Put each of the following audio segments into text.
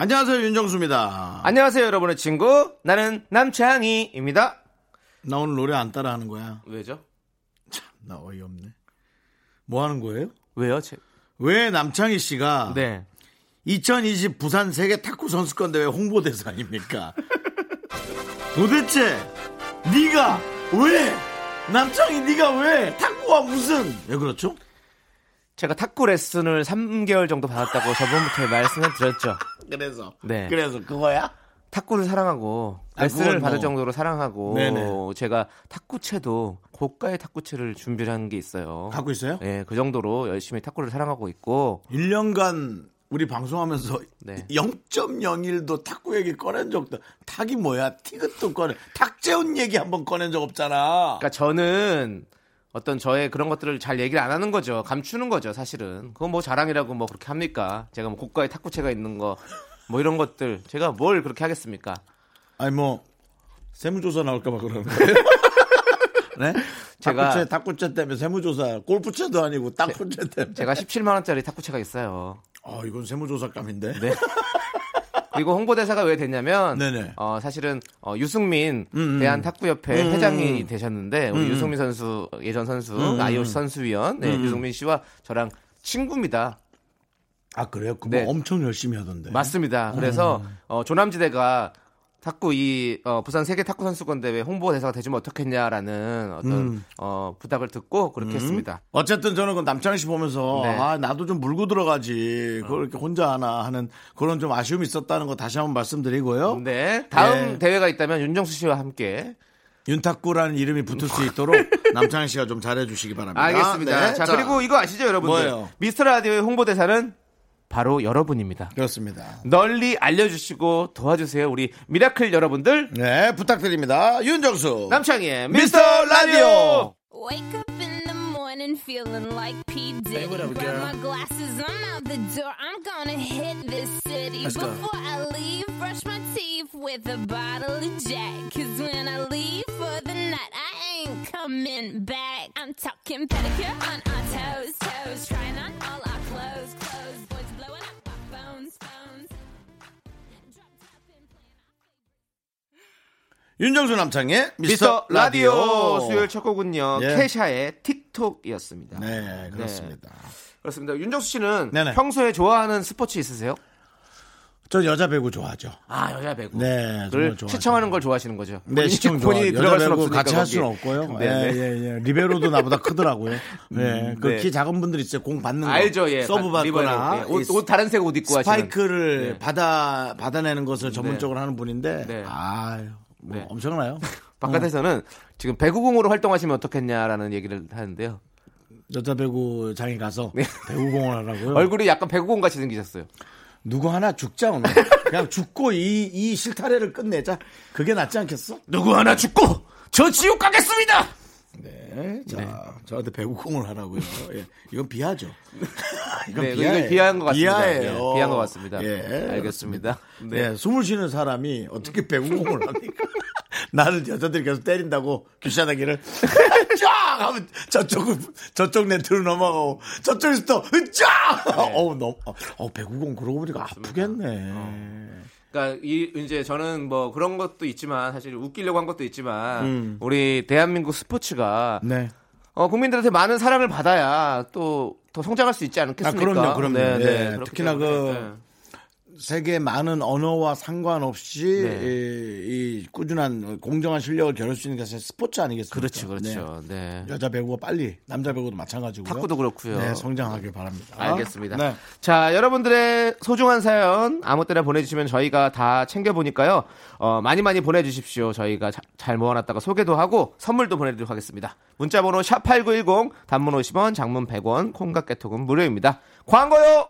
안녕하세요, 윤정수입니다. 안녕하세요, 여러분의 친구. 나는 남창희입니다. 나 오늘 노래 안 따라 하는 거야. 왜죠? 참, 나 어이없네. 뭐 하는 거예요? 왜요? 왜 남창희 씨가 네. 2020 부산세계탁구선수권대회 홍보대사입니까? 도대체 네가 왜 남창희 네가 왜 탁구와 무슨 왜 그렇죠? 제가 탁구 레슨을 3개월 정도 받았다고 저번부터 말씀을 드렸죠. 그래서 네. 그래서 그거야? 탁구를 사랑하고 레슨을 받을 정도로 사랑하고 네네. 제가 탁구채도 고가의 탁구채를 준비를 한 게 있어요. 갖고 있어요? 네, 그 정도로 열심히 탁구를 사랑하고 있고 1년간 우리 방송하면서 네. 0.01도 탁구 얘기 꺼낸 적도 탁이 뭐야? 티귿도 꺼내. 탁재훈 얘기 한번 꺼낸 적 없잖아. 그러니까 저는 어떤 저의 그런 것들을 잘 얘기를 안 하는 거죠. 감추는 거죠, 사실은. 그건 뭐 자랑이라고 뭐 그렇게 합니까? 제가 뭐 고가의 탁구채가 있는 거, 뭐 이런 것들. 제가 뭘 그렇게 하겠습니까? 아니, 뭐, 세무조사 나올까봐 그러는 거예요. 네? 제가. 탁구채 때문에 세무조사, 골프채도 아니고 탁구채 때문에. 제가 17만원짜리 탁구채가 있어요. 아, 이건 세무조사감인데? 네. 그리고 홍보대사가 왜 됐냐면 사실은 유승민 대한탁구협회 회장이 되셨는데 우리 유승민 선수 예전 선수 IOC 선수위원 네, 유승민 씨와 저랑 친구입니다. 아 그래요? 그거 네. 엄청 열심히 하던데. 맞습니다. 그래서 조남지대가 탁구 이 부산 세계 탁구 선수권대회 홍보대사가 되주면 어떻겠냐라는 어떤 부탁을 듣고 그렇게 했습니다. 어쨌든 저는 그 남창희 씨 보면서 네. 아 나도 좀 물고 들어가지 그걸 이렇게 혼자 하나 하는 그런 좀 아쉬움이 있었다는 거 다시 한번 말씀드리고요. 네. 다음 네. 대회가 있다면 윤정수 씨와 함께 윤탁구라는 이름이 붙을 수 있도록 남창희 씨가 좀 잘해주시기 바랍니다. 알겠습니다. 네. 자 그리고 이거 아시죠 여러분들? 뭐예요? 미스터 라디오의 홍보대사는 바로 여러분입니다. 그렇습니다. 널리 알려주시고 도와주세요. 우리 미라클 여러분들. 네, 부탁드립니다. 윤정수. 남창희의 미스터 라디오. Wake up in the morning feeling like P. Diddy. Grab my glasses, I'm out the door. I'm gonna hit this city. Before I leave, brush my teeth with a bottle of Jack. Cause when I leave for the night, I ain't coming back. I'm talking pedicure on our toes, toes. Trying on all our clothes, clothes. 윤정수 남창의 미스터 라디오 수요일 첫 곡은요 예. 케샤의 틱톡이었습니다. 네 그렇습니다. 네. 그렇습니다. 윤정수 씨는 네네. 평소에 좋아하는 스포츠 있으세요? 저 여자 배구 좋아하죠. 아 여자 배구. 네. 를 시청하는 걸 좋아하시는 거죠. 네 시청 본인이 들어갈 수는 없으니까 같이 할 수는 없고요. 네, 예, 예, 예. 리베로도 나보다 크더라고요. 네. 그 키 네. 작은 분들 있어요. 공 받는 거. 알죠. 예. 서브 받거나 예. 옷 다른 색 옷 입고 하시는. 스파이크를 네. 받아내는 것을 전문적으로 네. 하는 분인데. 네. 아유. 뭐 네. 엄청나요. 바깥에서는 지금 배구공으로 활동하시면 어떻겠냐라는 얘기를 하는데요. 여자 배구장에 가서 네. 배구공을 하라고요. 얼굴이 약간 배구공 같이 생기셨어요. 누구 하나 죽자 오늘. 그냥 죽고 이 실타래를 끝내자. 그게 낫지 않겠어? 누구 하나 죽고 저 지옥 가겠습니다. 네, 자 네. 저한테 배구공을 하라고요. 예. 이건 비하죠. 이건 네, 이건 비하한 것 같습니다. 비하예요. 예, 비하한 것 같습니다. 예, 알겠습니다. 네. 네, 숨을 쉬는 사람이 어떻게 배구공을 합니까? 나를 여자들이 계속 때린다고 귀찮아기를 쫙 하면 저쪽 네트로 넘어가고 저쪽에서 또 쫙. 네. 배구공 그러고 보니까 아프겠네. 그러니까 이제 저는 뭐 그런 것도 있지만 사실 웃기려고 한 것도 있지만 우리 대한민국 스포츠가 네. 국민들한테 많은 사랑을 받아야 또 더 성장할 수 있지 않겠습니까? 아, 그럼요. 네, 네. 네. 특히나 그 네. 세계 많은 언어와 상관없이 네. 이 꾸준한 공정한 실력을 겨룰 수 있는 게 사실 스포츠 아니겠습니까? 그렇죠. 네. 네. 여자 배구가 빨리 남자 배구도 마찬가지고요. 탁구도 그렇고요. 네, 성장하길 바랍니다. 알겠습니다. 네. 자, 여러분들의 소중한 사연 아무 때나 보내주시면 저희가 다 챙겨보니까요. 많이 많이 보내주십시오. 저희가 잘 모아놨다가 소개도 하고 선물도 보내드리도록 하겠습니다. 문자번호 샵8910 단문 50원 장문 100원 콩과 깨톡은 무료입니다. 광고요.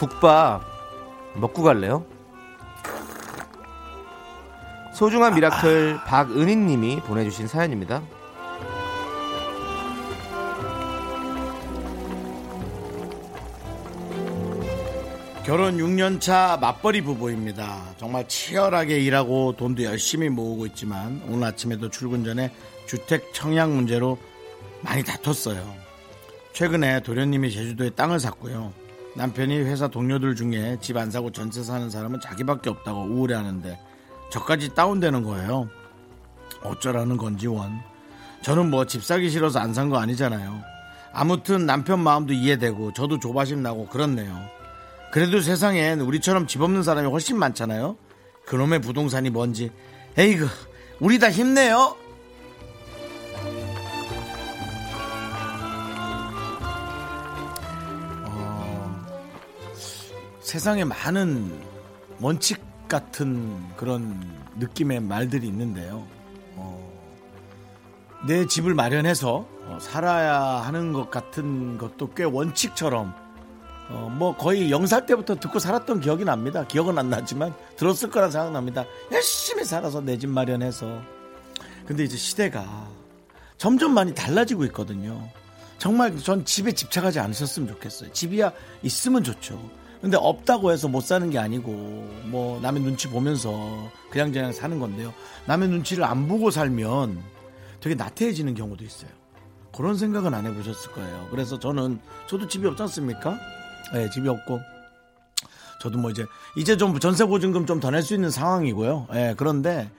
국밥 먹고 갈래요? 소중한 미라클 박은희님이 보내주신 사연입니다. 결혼 6년차 맞벌이 부부입니다. 정말 치열하게 일하고 돈도 열심히 모으고 있지만 오늘 아침에도 출근 전에 주택 청약 문제로 많이 다퉜어요. 최근에 도련님이 제주도에 땅을 샀고요. 남편이 회사 동료들 중에 집 안 사고 전세 사는 사람은 자기밖에 없다고 우울해하는데 저까지 다운되는 거예요. 어쩌라는 건지 원. 저는 뭐 집 사기 싫어서 안 산 거 아니잖아요. 아무튼 남편 마음도 이해되고 저도 조바심 나고 그렇네요. 그래도 세상엔 우리처럼 집 없는 사람이 훨씬 많잖아요. 그놈의 부동산이 뭔지 에이그 우리 다 힘내요. 세상에 많은 원칙 같은 그런 느낌의 말들이 있는데요. 내 집을 마련해서 살아야 하는 것 같은 것도 꽤 원칙처럼 뭐 거의 0살 때부터 듣고 살았던 기억이 납니다. 기억은 안 나지만 들었을 거라 생각납니다. 열심히 살아서 내 집 마련해서. 근데 이제 시대가 점점 많이 달라지고 있거든요. 정말 전 집에 집착하지 않으셨으면 좋겠어요. 집이야 있으면 좋죠. 근데 없다고 해서 못 사는 게 아니고 뭐 남의 눈치 보면서 그냥저냥 사는 건데요. 남의 눈치를 안 보고 살면 되게 나태해지는 경우도 있어요. 그런 생각은 안 해보셨을 거예요. 그래서 저도 집이 없지 않습니까? 네, 집이 없고 저도 뭐 이제 좀 전세 보증금 좀 더 낼 수 있는 상황이고요. 네, 그런데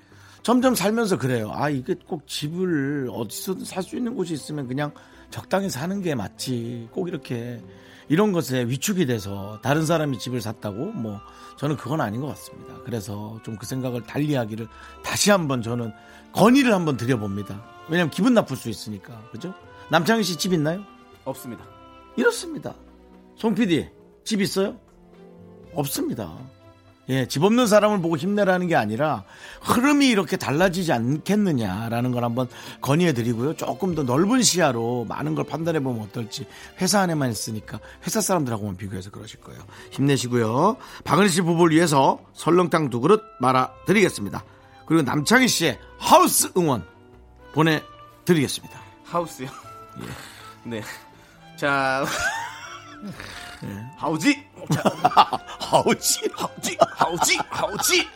점점 살면서 그래요. 아, 이게 꼭 집을 어디서든 살 수 있는 곳이 있으면 그냥 적당히 사는 게 맞지. 꼭 이렇게 이런 것에 위축이 돼서 다른 사람이 집을 샀다고 뭐 저는 그건 아닌 것 같습니다. 그래서 좀 그 생각을 달리하기를 다시 한번 저는 건의를 한번 드려봅니다. 왜냐면 기분 나쁠 수 있으니까. 그죠? 남창희 씨 집 있나요? 없습니다. 이렇습니다. 송 PD 집 있어요? 없습니다. 예, 집 없는 사람을 보고 힘내라는 게 아니라 흐름이 이렇게 달라지지 않겠느냐라는 걸 한번 건의해드리고요. 조금 더 넓은 시야로 많은 걸 판단해보면 어떨지. 회사 안에만 있으니까 회사 사람들하고만 비교해서 그러실 거예요. 힘내시고요. 박은희 씨 부부를 위해서 설렁탕 2그릇 말아드리겠습니다. 그리고 남창희 씨의 하우스 응원 보내드리겠습니다. 하우스요? 예. 네. 자... 네. 하우지 하우지 하우지 하우지 하우지.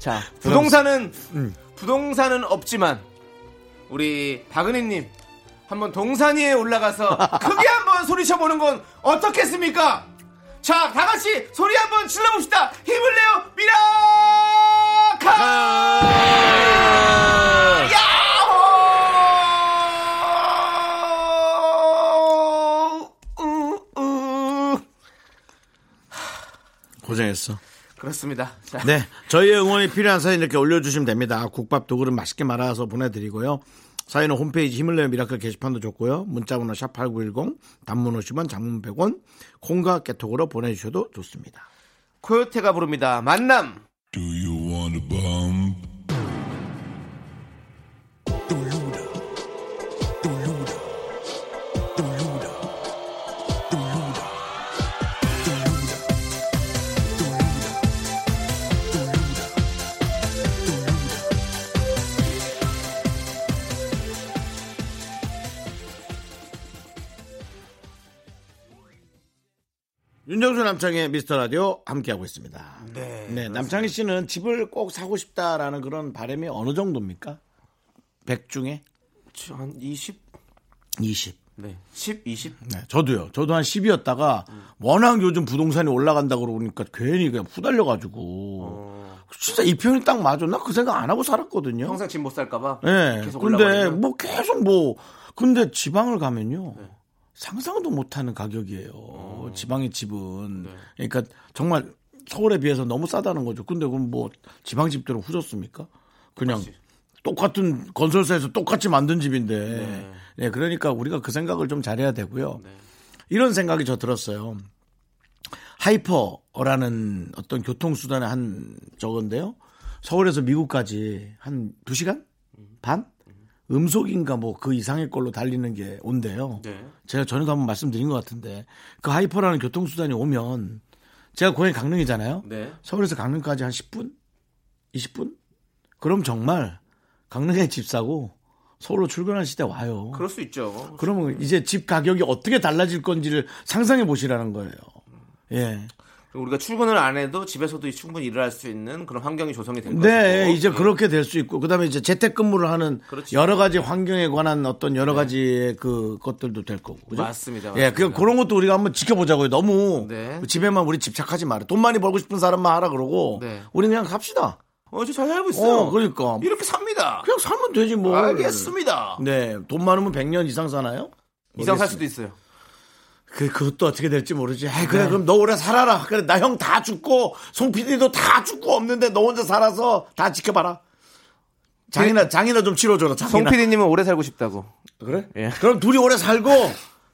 자, 부동산은 없지만 우리 박은희님 한번 동산 위에 올라가서 크게 한번 소리쳐보는 건 어떻겠습니까? 자, 다같이 소리 한번 질러봅시다. 힘을 내요 미라카. 고생했어. 그렇습니다. 자. 네, 저희의 응원이 필요한 사연 이렇게 올려주시면 됩니다. 국밥 2그릇 맛있게 말아서 보내드리고요. 사연은 홈페이지 힘을 내요 미라클 게시판도 좋고요. 문자번호 샵8910 단문 50원 장문 100원 콩과 깨톡으로 보내주셔도 좋습니다. 코요태가 부릅니다. 만남. Do you want a bomb? 윤정수 남창의 미스터라디오 함께하고 있습니다. 네, 네, 남창희 씨는 집을 꼭 사고 싶다라는 그런 바람이 어느 정도입니까? 100 중에? 한 20? 20. 네. 10, 20? 네, 저도요. 저도 한 10이었다가 워낙 요즘 부동산이 올라간다고 그러니까 괜히 그냥 후달려가지고 진짜 이 표현이 딱 맞아. 나 그 생각 안 하고 살았거든요. 항상 집 못 살까봐? 네. 계속 근데 뭐 계속 뭐 근데 지방을 가면요. 네. 상상도 못하는 가격이에요. 지방의 집은. 네. 그러니까 정말 서울에 비해서 너무 싸다는 거죠. 근데 그럼 뭐 지방 집들은 후졌습니까? 그냥 그렇지. 똑같은 건설사에서 똑같이 만든 집인데. 네. 네, 그러니까 우리가 그 생각을 좀 잘해야 되고요. 네. 이런 생각이 저 들었어요. 하이퍼라는 어떤 교통수단의 한 저건데요. 서울에서 미국까지 한 2시간? 반? 음속인가 뭐 그 이상의 걸로 달리는 게 온대요. 네. 제가 전에도 한번 말씀드린 것 같은데 그 하이퍼라는 교통수단이 오면 제가 고향이 강릉이잖아요. 네. 서울에서 강릉까지 한 10분? 20분? 그럼 정말 강릉에 집 사고 서울로 출근하는 시대 와요. 그럴 수 있죠. 그러면 이제 집 가격이 어떻게 달라질 건지를 상상해 보시라는 거예요. 예. 우리가 출근을 안 해도 집에서도 충분히 일을 할 수 있는 그런 환경이 조성이 된 거죠. 네, 이제 네. 그렇게 될 수 있고, 그다음에 이제 재택근무를 하는 그렇지. 여러 가지 환경에 관한 어떤 여러 가지의 네. 그 것들도 될 거고. 그죠? 맞습니다. 맞습니다. 예, 그러니까 그런 것도 우리가 한번 지켜보자고요. 너무 네. 집에만 우리 집착하지 말아. 돈 많이 벌고 싶은 사람만 하라 그러고, 네. 우리 그냥 갑시다. 저 잘 살고 있어요. 그러니까 이렇게 삽니다. 그냥 살면 되지 뭐. 알겠습니다. 네, 돈 많으면 100년 이상 사나요? 이상 살 수도 있어요. 그것도 어떻게 될지 모르지. 에이, 그래, 네. 그럼 너 오래 살아라. 그래, 나 형 다 죽고, 송 PD도 다 죽고 없는데 너 혼자 살아서 다 지켜봐라. 장이나 좀 치러줘라. 송 PD님은 오래 살고 싶다고. 그래? 예. 그럼 둘이 오래 살고,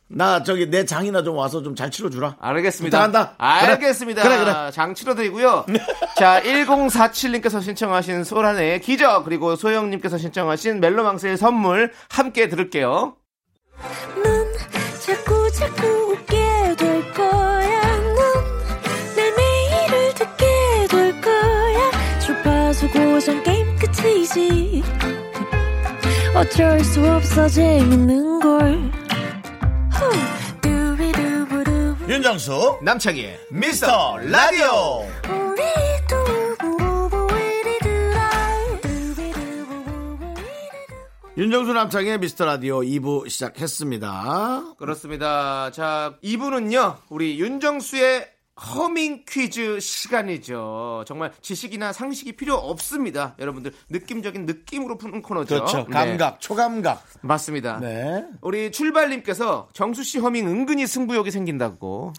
나 저기 내 장이나 좀 와서 좀 잘 치러주라. 알겠습니다. 부탁한다. 알겠습니다. 그래. 장 치러드리고요. 자, 1047님께서 신청하신 소란의 기적, 그리고 소영님께서 신청하신 멜로망스의 선물 함께 들을게요. 자꾸 웃게 될 거야. 내 매일을 듣게 될 거야. 주파수 고정 게임 끝이지. 어쩔 수 없어 재밌는 걸. 윤정수 남창희 미스터 라디오. 윤정수 남창의 미스터라디오 2부 시작했습니다. 그렇습니다. 자, 2부는요. 우리 윤정수의 허밍 퀴즈 시간이죠. 정말 지식이나 상식이 필요 없습니다. 여러분들 느낌적인 느낌으로 푸는 코너죠. 그렇죠. 감각, 네. 초감각. 맞습니다. 네. 우리 출발님께서 정수씨 허밍 은근히 승부욕이 생긴다고.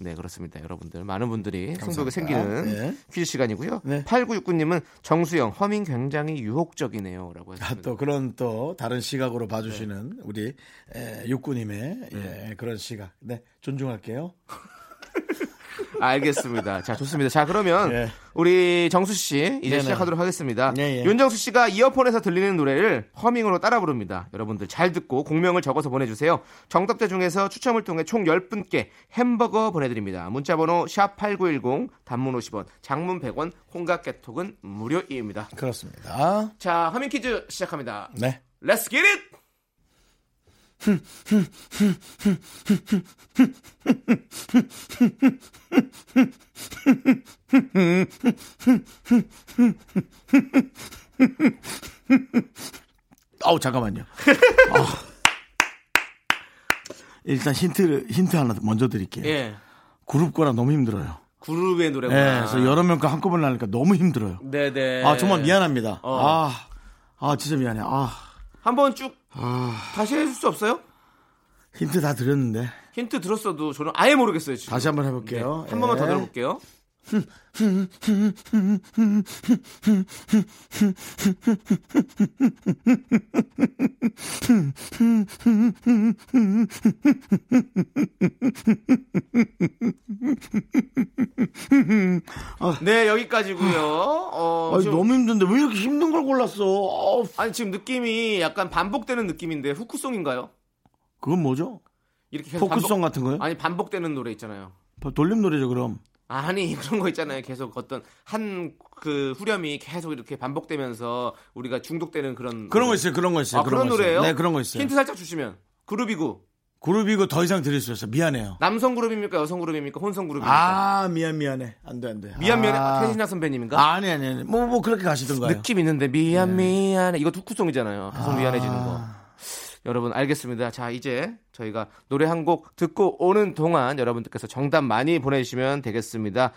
네, 그렇습니다. 여러분들 많은 분들이 승부욕이 생기는 네. 퀴즈 시간이고요. 네. 8969님은 정수영 허밍 굉장히 유혹적이네요 라고 했습니다. 아, 또 그런 또 다른 시각으로 봐주시는 네. 우리 육구님의 예, 그런 시각 네, 존중할게요. 알겠습니다. 자, 좋습니다. 자, 그러면 네. 우리 정수씨 이제 네네. 시작하도록 하겠습니다. 네네. 윤정수씨가 이어폰에서 들리는 노래를 허밍으로 따라 부릅니다. 여러분들 잘 듣고 공명을 적어서 보내주세요. 정답자 중에서 추첨을 통해 총 10분께 햄버거 보내드립니다. 문자번호 샵8910 단문 50원 장문 100원 홍각개톡은 무료입니다. 그렇습니다. 자, 허밍 퀴즈 시작합니다. 네. Let's get it! 아우 잠깐만요. 일단 힌트 하나 먼저 드릴게요. 예. 그룹 거랑 너무 힘들어요. 그룹의 노래구나. 네, 그래서 여러 명과 한꺼번에 하니까 너무 힘들어요. 네네. 아 정말 미안합니다. 아 진짜 미안해. 한번 쭉. 다시 해줄 수 없어요? 힌트 다 드렸는데. 힌트 들었어도 저는 아예 모르겠어요 지금. 다시 한번 해볼게요. 네, 한 번만 더 들어볼게요. 네, 여기까지고요. 아니, 지금... 너무 힘든데 왜 이렇게 힘든 걸 골랐어? 아니 지금 느낌이 약간 반복되는 느낌인데 후크송인가요? 그건 뭐죠? 이렇게 계속 포크송 같은 거요? 아니 반복되는 노래 있잖아요. 돌림 노래죠 그럼. 아니 그런 거 있잖아요. 계속 어떤 한 그 후렴이 계속 이렇게 반복되면서 우리가 중독되는 그런 노래. 거 있어요. 그런 거 있어요. 아, 그런 노래예요? 네, 그런 거 있어요. 힌트 살짝 주시면. 그룹이고 더 이상 드릴 수 없어요. 미안해요. 남성 그룹입니까? 여성 그룹입니까? 혼성 그룹입니까? 아, 미안해. 안 돼. 미안해. 태진아 선배님인가? 아니. 뭐 그렇게 가시던가요? 느낌 있는데 미안해. 이거 후크송이잖아요. 계속 미안해지는 거. 여러분 알겠습니다. 자, 이제 저희가 노래 한 곡 듣고 오는 동안 여러분들께서 정답 많이 보내주시면 되겠습니다.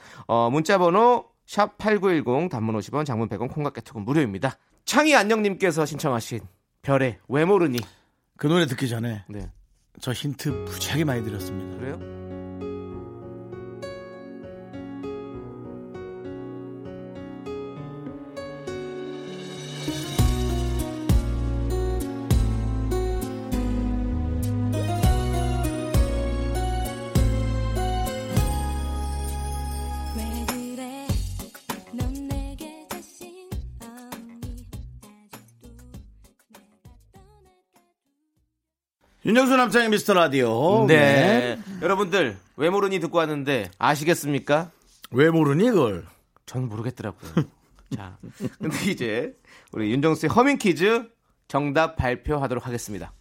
문자번호 샵8910 단문 50원 장문 100원 콩깍개톡은 무료입니다. 창희 안녕님께서 신청하신 별의 왜 모르니 그 노래 듣기 전에 네. 저 힌트 무지하게 많이 드렸습니다. 그래요? 윤정수 남창의 미스터라디오. 네. 여러분들 왜 모르니 듣고 왔는데 아시겠습니까? 왜 모르니 그걸? 전 모르겠더라고요. 자, 근데 이제 우리 윤정수의 허밍 퀴즈 정답 발표하도록 하겠습니다.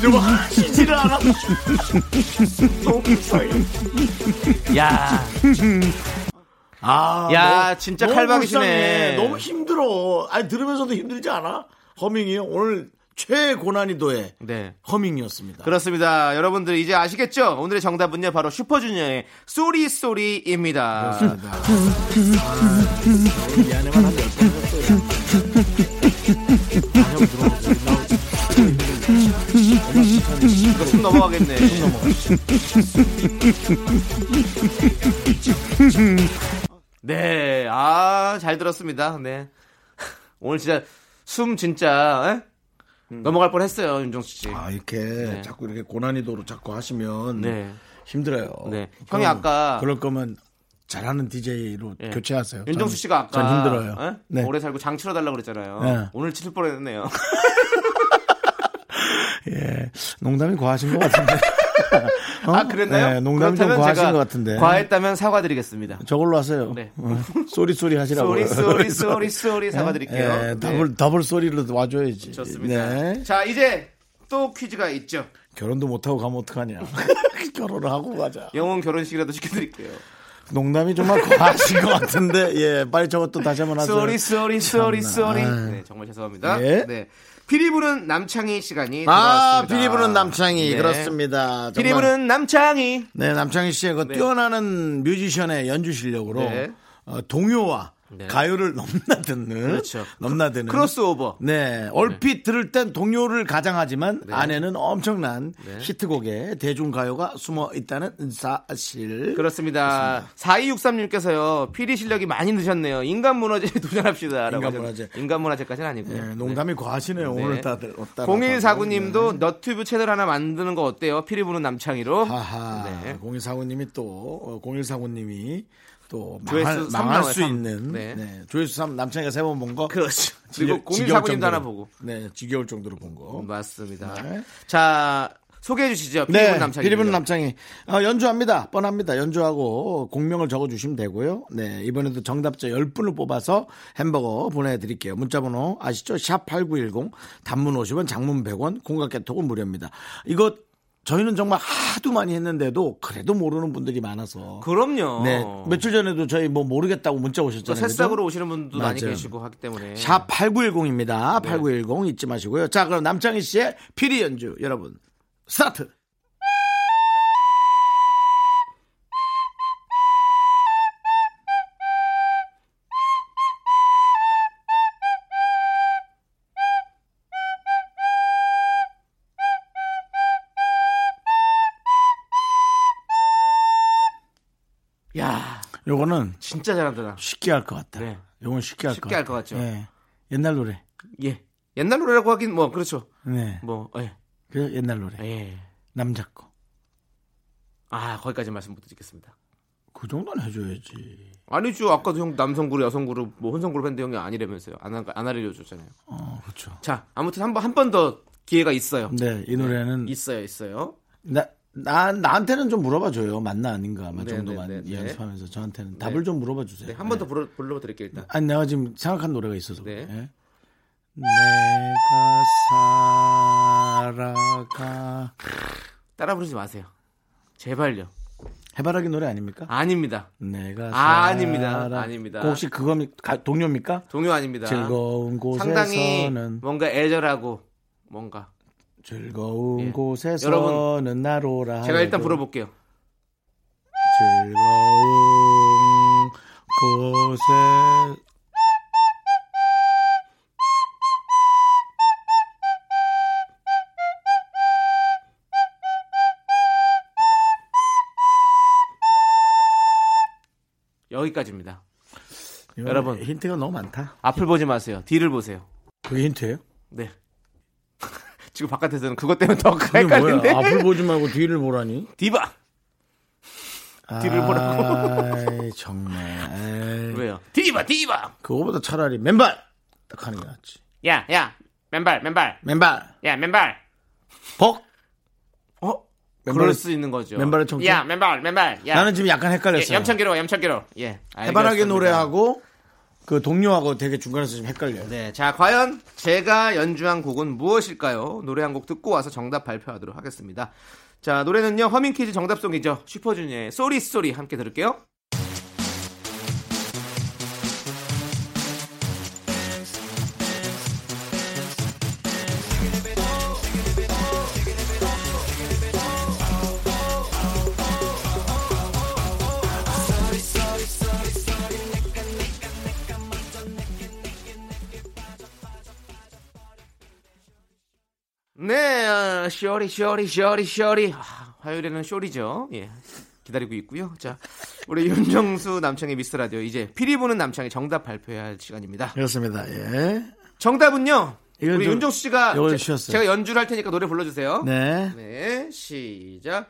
좀 하시지를 않아. 야, 야, 진짜 칼방이시네. 너무 힘들어. 아니 들으면서도 힘들지 않아? 허밍이요. 오늘 최고난이도의 네. 허밍이었습니다. 그렇습니다. 여러분들 이제 아시겠죠? 오늘의 정답은요. 바로 슈퍼주니어의 쏘리 쏘리입니다. 이거 숨 넘어가겠네. 네. 아, 잘 들었습니다. 네. 오늘 진짜 숨 진짜 에? 넘어갈 뻔 했어요, 윤정수 씨. 아, 이렇게 네. 자꾸 이렇게 고난이도로 자꾸 하시면 네. 힘들어요. 네. 형이 아까 그럴 거면 잘하는 DJ로 네. 교체하세요. 윤정수 씨가 아까 전 힘들어요. 네. 오래 살고 장 치러달라고 그랬잖아요. 네. 오늘 치를 뻔했네요. 예, 농담이 과하신 것 같은데. 어? 아, 그랬나요? 네, 농담이 좀 과하신 것 같은데. 과했다면 사과드리겠습니다. 저걸로 하세요. 네. 쏘리 쏘리 하시라고. 쏘리 쏘리 쏘리 쏘리 사과드릴게요. 네, 네. 더블 쏘리로 와줘야지. 좋습니다. 네. 자, 이제 또 퀴즈가 있죠. 결혼도 못하고 가면 어떡하냐. 결혼을 하고 가자. 영혼 결혼식이라도 시켜드릴게요. 농담이 정말 과하신 것 같은데. 예, 빨리 저것도 다시 한번 하세요. 쏘리 쏘리 쏘리 쏘리. 네, 정말 죄송합니다. 예? 네. 피리 부는 남창희 시간이 돌아왔습니다. 아, 피리 부는 남창희. 네. 그렇습니다. 피리 부는 남창희. 네, 남창희 씨의 그 네. 뛰어나는 뮤지션의 연주 실력으로 네. 동요와 네. 가요를 넘나드는 그렇죠. 넘나드는 크로스오버. 네, 얼핏 네. 들을 땐 동요를 가장하지만 네. 안에는 엄청난 네. 히트곡의 대중 가요가 숨어 있다는 사실. 그렇습니다. 4263님께서요. 피리 실력이 많이 늦었네요. 인간 문화제에 도전합시다라고. 인간 문화제. 인간 문화제까지는 아니고요. 네, 농담이 네. 과하시네요. 네. 오늘 다들. 0149님도 네. 너튜브 채널 하나 만드는 거 어때요? 피리 부는 남창이로. 하하. 네. 0149님이 또 0149님이. 또 조회수 망할 수 3. 있는 네. 네. 조회수 3 남창이가 세 번 본 거. 그렇죠. 그리고 0149님도 하나 보고. 네, 지겨울 정도로 본 거. 맞습니다. 네. 자, 소개해 주시죠. 피리분 남창이. 네, 피리분 남창이. 연주합니다. 뻔합니다. 연주하고 공명을 적어주시면 되고요. 네, 이번에도 정답자 10분을 뽑아서 햄버거 보내드릴게요. 문자번호 아시죠? 샵8910 단문 50원 장문 100원 공각개톡은 무료입니다. 이것 저희는 정말 하도 많이 했는데도 그래도 모르는 분들이 많아서. 그럼요. 네, 며칠 전에도 저희 뭐 모르겠다고 문자 오셨잖아요. 새싹으로 오시는 분도 맞아요. 많이 계시고 하기 때문에. 샵 8910입니다. 네. 8910 잊지 마시고요. 자, 그럼 남창희 씨의 피리 연주 여러분 스타트. 요거는 진짜 잘한다. 쉽게 할 것 같다. 네. 요건 쉽게 할 것 같다. 쉽게 할 것 같죠. 예. 옛날 노래. 예. 옛날 노래라고 하긴 뭐 그렇죠. 네. 뭐 예. 그 옛날 노래. 예. 남자 거. 아, 거기까지 말씀 못 드리겠습니다. 그 정도는 해줘야지. 아니죠. 아까도 형 남성 그룹, 여성 그룹, 뭐 혼성 그룹 했는데 형이 아니라면서요. 안 하려 줬잖아요. 어, 그렇죠. 자, 아무튼 한 번 더 기회가 있어요. 네, 이 노래는 네. 있어요. 나한테는 좀 물어봐줘요. 맞나 아닌가 네, 정도만 네, 연습하면서 저한테는 네. 답을 좀 물어봐주세요. 네, 한 번 더 네. 불러드릴게요. 일단 아니 내가 지금 생각한 노래가 있어서 네. 네. 내가 살아가 따라 부르지 마세요. 제발요. 해바라기 노래 아닙니까? 아닙니다. 내가 아닙니다. 혹시 그거 동료입니까? 동료 아닙니다. 즐거운 곳에서는 상당히 뭔가 애절하고 뭔가 즐거운 예. 곳에서는 여러분, 나로라. 제가 일단 불러볼게요. 즐거운 곳에 여기까지입니다. 여러분 힌트가 너무 많다. 앞을 보지 마세요. 뒤를 보세요. 그게 힌트예요? 네. 지금 바깥에서는 그것 때문에 더 헷갈린데. 앞을 보지 말고 뒤를 보라니. 디바. 뒤를 보라고. 아이, 정말. 왜요? 뒤봐, 뒤봐. 그거보다 차라리 맨발 딱 하는 게 낫지. 야, 야, 맨발, 맨발, 맨발. 야, 맨발. 벅. 어? 그럴 수 있는 거죠. 맨발의 청춘. 야, 맨발, 맨발. 야. 나는 지금 약간 헷갈렸어요. 예, 염천기로, 염천기로. 예. 해바라기 노래하고 그 동료하고 되게 중간에서 좀 헷갈려요. 네, 자 과연 제가 연주한 곡은 무엇일까요? 노래 한 곡 듣고 와서 정답 발표하도록 하겠습니다. 자 노래는요 허밍키즈 정답송이죠. 슈퍼주니어의 쏘리 쏘리 함께 들을게요. 네, 쇼리, 쇼리, 쇼리, 쇼리. 아, 화요일에는 쇼리죠. 예, 기다리고 있고요. 자, 우리 윤정수 남창의 미스터라디오 이제 피리 부는 남창의 정답 발표해야 할 시간입니다. 그렇습니다. 예. 정답은요. 우리 윤정수 씨가 제가 연주를 할 테니까 노래 불러주세요. 네. 네, 시작.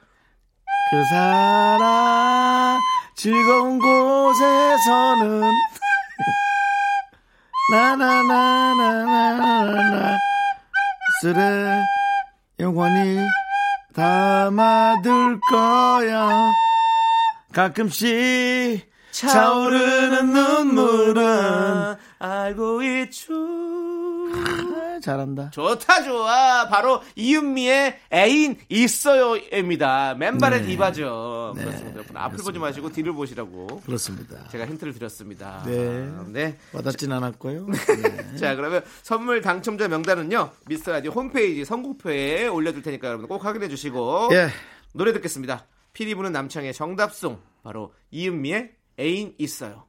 그 사람 즐거운 곳에서는 나나나나나나. 술에 영원히 담아둘 거야. 가끔씩 차오르는 눈물은 알고 있죠. 잘한다. 좋다 좋아. 바로 이은미의 애인 있어요입니다. 맨발의 디바죠. 네. 그렇습니다. 네. 앞을 보지 마시고 뒤를 보시라고. 그렇습니다. 제가 힌트를 드렸습니다. 네. 아, 네. 와닿진 않았고요. 네. 자 그러면 선물 당첨자 명단은요 미스터라디오 홈페이지 선곡표에 올려둘 테니까 여러분 꼭 확인해 주시고. 예. 노래 듣겠습니다. 피리 부는 남창의 정답송 바로 이은미의 애인 있어요.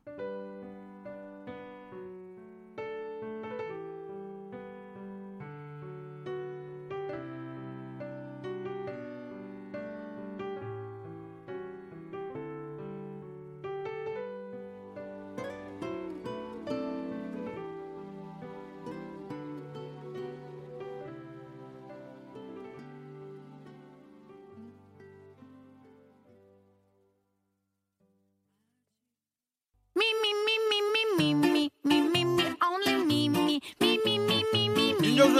윤정수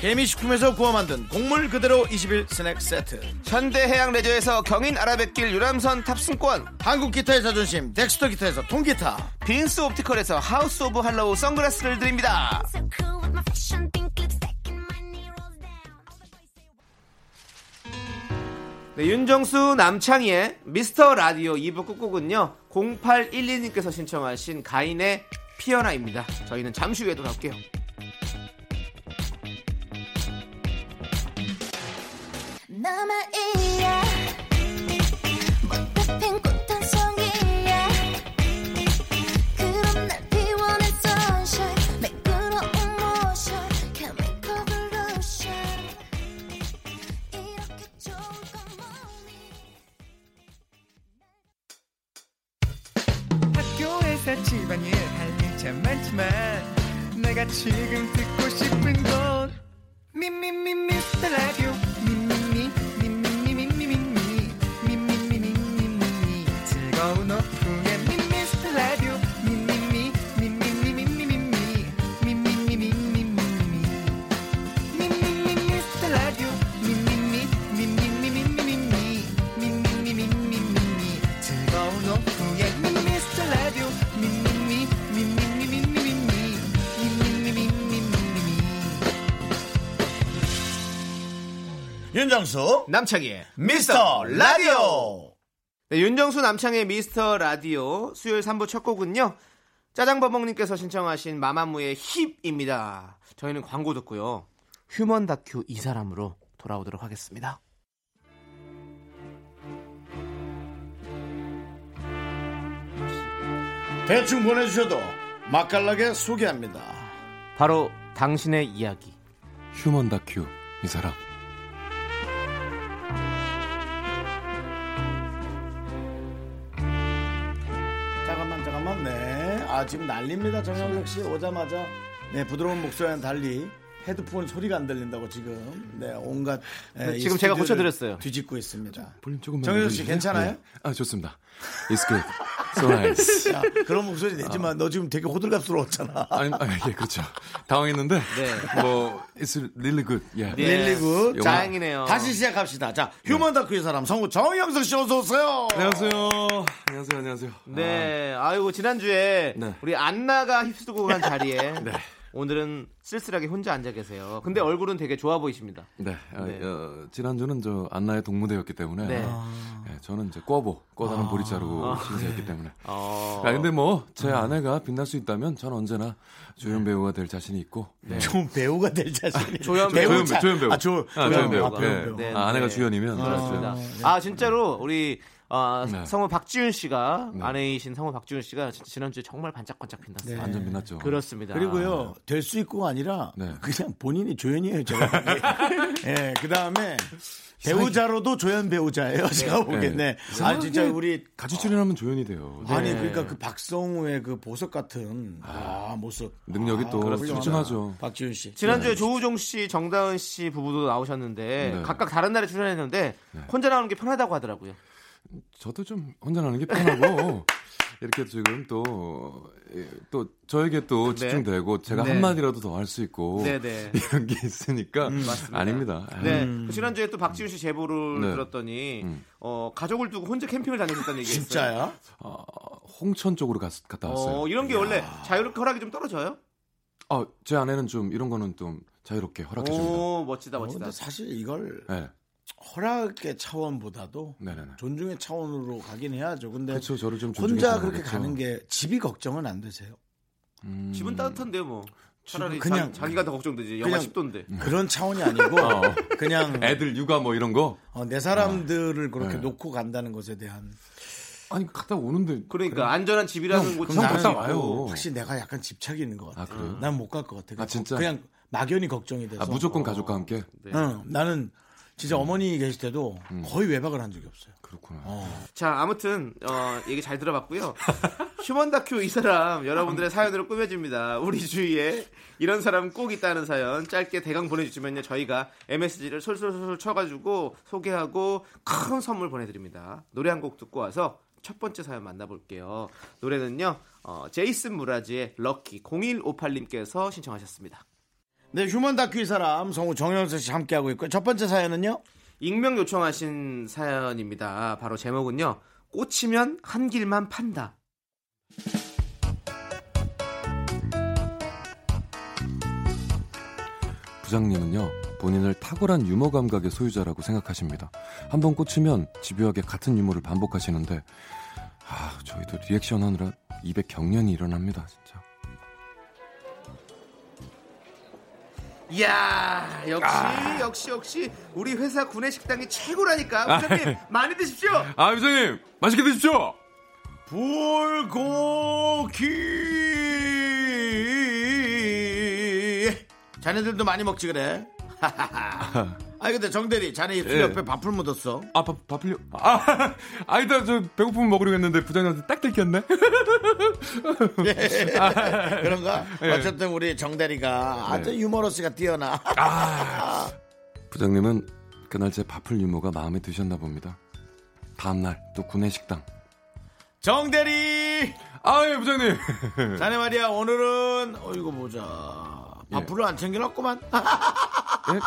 개미식품에서 구워 만든 곡물 그대로 21 스낵 세트, 현대해양레저에서 경인아라뱃길 유람선 탑승권, 한국기타의 자존심 덱스터기타에서 통기타, 빈스옵티컬에서 하우스 오브 할로우 선글라스를 드립니다. 네, 윤정수 남창희의 미스터라디오 2부 끝곡은요 0812님께서 신청하신 가인의 피어나입니다. 저희는 잠시 후에 돌아올게요. 나만이야 꽃에 핀 꽃 한 송이야 그런 날 비워낸 sunshine 매끄러운 motion chemical revolution 이렇게 좋은 건 뭐니. 학교에서 집안일 할 일 참 많지만 내가 지금 듣고 싶은 건 미미미 미스터 라디오 윤정수 남창희의 미스터 라디오. 네, 윤정수 남창희의 미스터 라디오 수요일 3부 첫 곡은요 짜장버벅님께서 신청하신 마마무의 힙입니다. 저희는 광고 듣고요 휴먼 다큐 이 사람으로 돌아오도록 하겠습니다. 대충 보내주셔도 맛깔나게 소개합니다. 바로 당신의 이야기. 휴먼 다큐 이 사람. 잠깐만. 네. 아 지금 난립니다. 정영석 씨 오자마자 네 부드러운 목소리와는 달리 헤드폰 소리가 안 들린다고 지금 네 온갖 네, 지금 제가 고쳐드렸어요. 뒤집고 있습니다. 볼륨 조금만. 정영석 씨 괜찮아요? 네. 아 좋습니다. It's good. So nice. 야, 그런 목소리 내지 마. 너 지금 되게 호들갑스러웠잖아. 아니, 예, 그렇죠. 당황했는데. 네. 뭐 it's really good. Yeah. 네. Really good. 다행이네요. 다시 시작합시다. 자, 휴먼 다큐의 사람 성우 정영석 씨 어서 오세요. 안녕하세요. 네. 아이고 지난주에 네. 우리 안나가 휩쓸고 간 자리에 네. 오늘은 쓸쓸하게 혼자 앉아 계세요. 근데 얼굴은 되게 좋아 보이십니다. 네, 네. 지난주는 저 안나의 동무대였기 때문에 네. 네, 저는 이제 꿔다는 보리자루 신세였기 때문에. 아, 근데 뭐 제 아내가 빛날 수 있다면 전 언제나 조연 배우가 될 자신이 있고. 네. 좀 배우가 될 자신이. 조연 배우. 조연 배우. 네. 아, 아내가 주연이면. 그렇습니다. 아 진짜로 우리. 네. 성우 박지윤 씨가 네. 아내이신 성우 박지윤 씨가 지난주에 정말 반짝반짝 빛났어요. 네. 완전 빛났죠. 그렇습니다. 그리고요 될 수 있고가 아니라 네. 그냥 본인이 조연이에요. 제가 네, 그 다음에 배우자로도 조연 배우자예요. 네. 제가 보겠네. 네. 아 진짜 우리 같이 출연하면 조연이 돼요. 네. 아니 그러니까 그 박성우의 그 보석 같은 모습 능력이 또 출중하죠. 박지윤 씨 지난주에 네. 조우종 씨, 정다은 씨 부부도 나오셨는데 네. 각각 다른 날에 출연했는데 네. 혼자 나오는 게 편하다고 하더라고요. 저도 좀 혼자 나는 게 편하고 이렇게 지금 또 저에게 또 집중되고 네. 제가 네. 한마디라도 더 할 수 있고 네. 이런 게 있으니까 아닙니다. 네. 지난주에 또 박지윤 씨 제보를 들었더니 가족을 두고 혼자 캠핑을 다니셨다는 얘기했어요. 진짜요? 홍천 쪽으로 갔다 왔어요. 이런 게 원래 자유롭게 허락이 좀 떨어져요? 제 아내는 좀 이런 거는 좀 자유롭게 허락해 줍니다. 오 멋지다. 근데 사실 이걸 네. 허락의 차원보다도 네네네. 존중의 차원으로 가긴 해야죠. 근데 그쵸, 저를 좀 혼자 그렇게 그렇죠. 가는 게 집이 걱정은 안 되세요? 집은 따뜻한데요, 뭐. 차라리 그냥 자기가 더 걱정되지. 영하 10도인데. 그런 차원이 아니고 그냥 애들 육아 뭐 이런 거. 내 사람들을 그렇게 놓고 간다는 것에 대한. 아니 갔다 오는데 그러니까 안전한 집이라는 곳 갔다 와요. 확실히 내가 약간 집착이 있는 것 같아. 난 못 갈 것 같아. 진짜? 그냥 막연히 걱정이 돼서. 무조건 가족과 함께. 네. 나는. 진짜 어머니 계실 때도 거의 외박을 한 적이 없어요. 그렇구나. 자, 아무튼 얘기 잘 들어봤고요. 휴먼 다큐 이 사람 여러분들의 사연으로 꾸며집니다. 우리 주위에 이런 사람 꼭 있다는 사연 짧게 대강 보내주시면요. 저희가 MSG를 솔솔솔 쳐가지고 소개하고 큰 선물 보내드립니다. 노래 한 곡 듣고 와서 첫 번째 사연 만나볼게요. 노래는요. 제이슨 무라지의 럭키 0158님께서 신청하셨습니다. 네, 휴먼 다큐 이 사람 성우 정영석 씨 함께하고 있고요. 첫 번째 사연은요? 익명 요청하신 사연입니다. 바로 제목은요. 꽂히면 한 길만 판다. 부장님은요. 본인을 탁월한 유머 감각의 소유자라고 생각하십니다. 한번 꽂히면 집요하게 같은 유머를 반복하시는데 저희도 리액션 하느라 입에 경련이 일어납니다. 진짜. 이야 역시 우리 회사 구내식당이 최고라니까 부장님 많이 드십시오. 부장님 맛있게 드십시오. 불고기 자네들도 많이 먹지 그래. 근데 정대리 자네 입술 옆에 밥풀 묻었어. 밥풀요? 일단 저 배고프면 먹으려고 했는데 부장님한테 딱 들켰네. 그런가? 어쨌든 우리 정대리가 아주 유머러스가 뛰어나. 부장님은 그날 제 밥풀 유머가 마음에 드셨나 봅니다. 다음날 또 구내식당. 정대리! 예 부장님. 자네 말이야 오늘은 이거 보자. 밥풀을 안 챙겨놨구만. 예?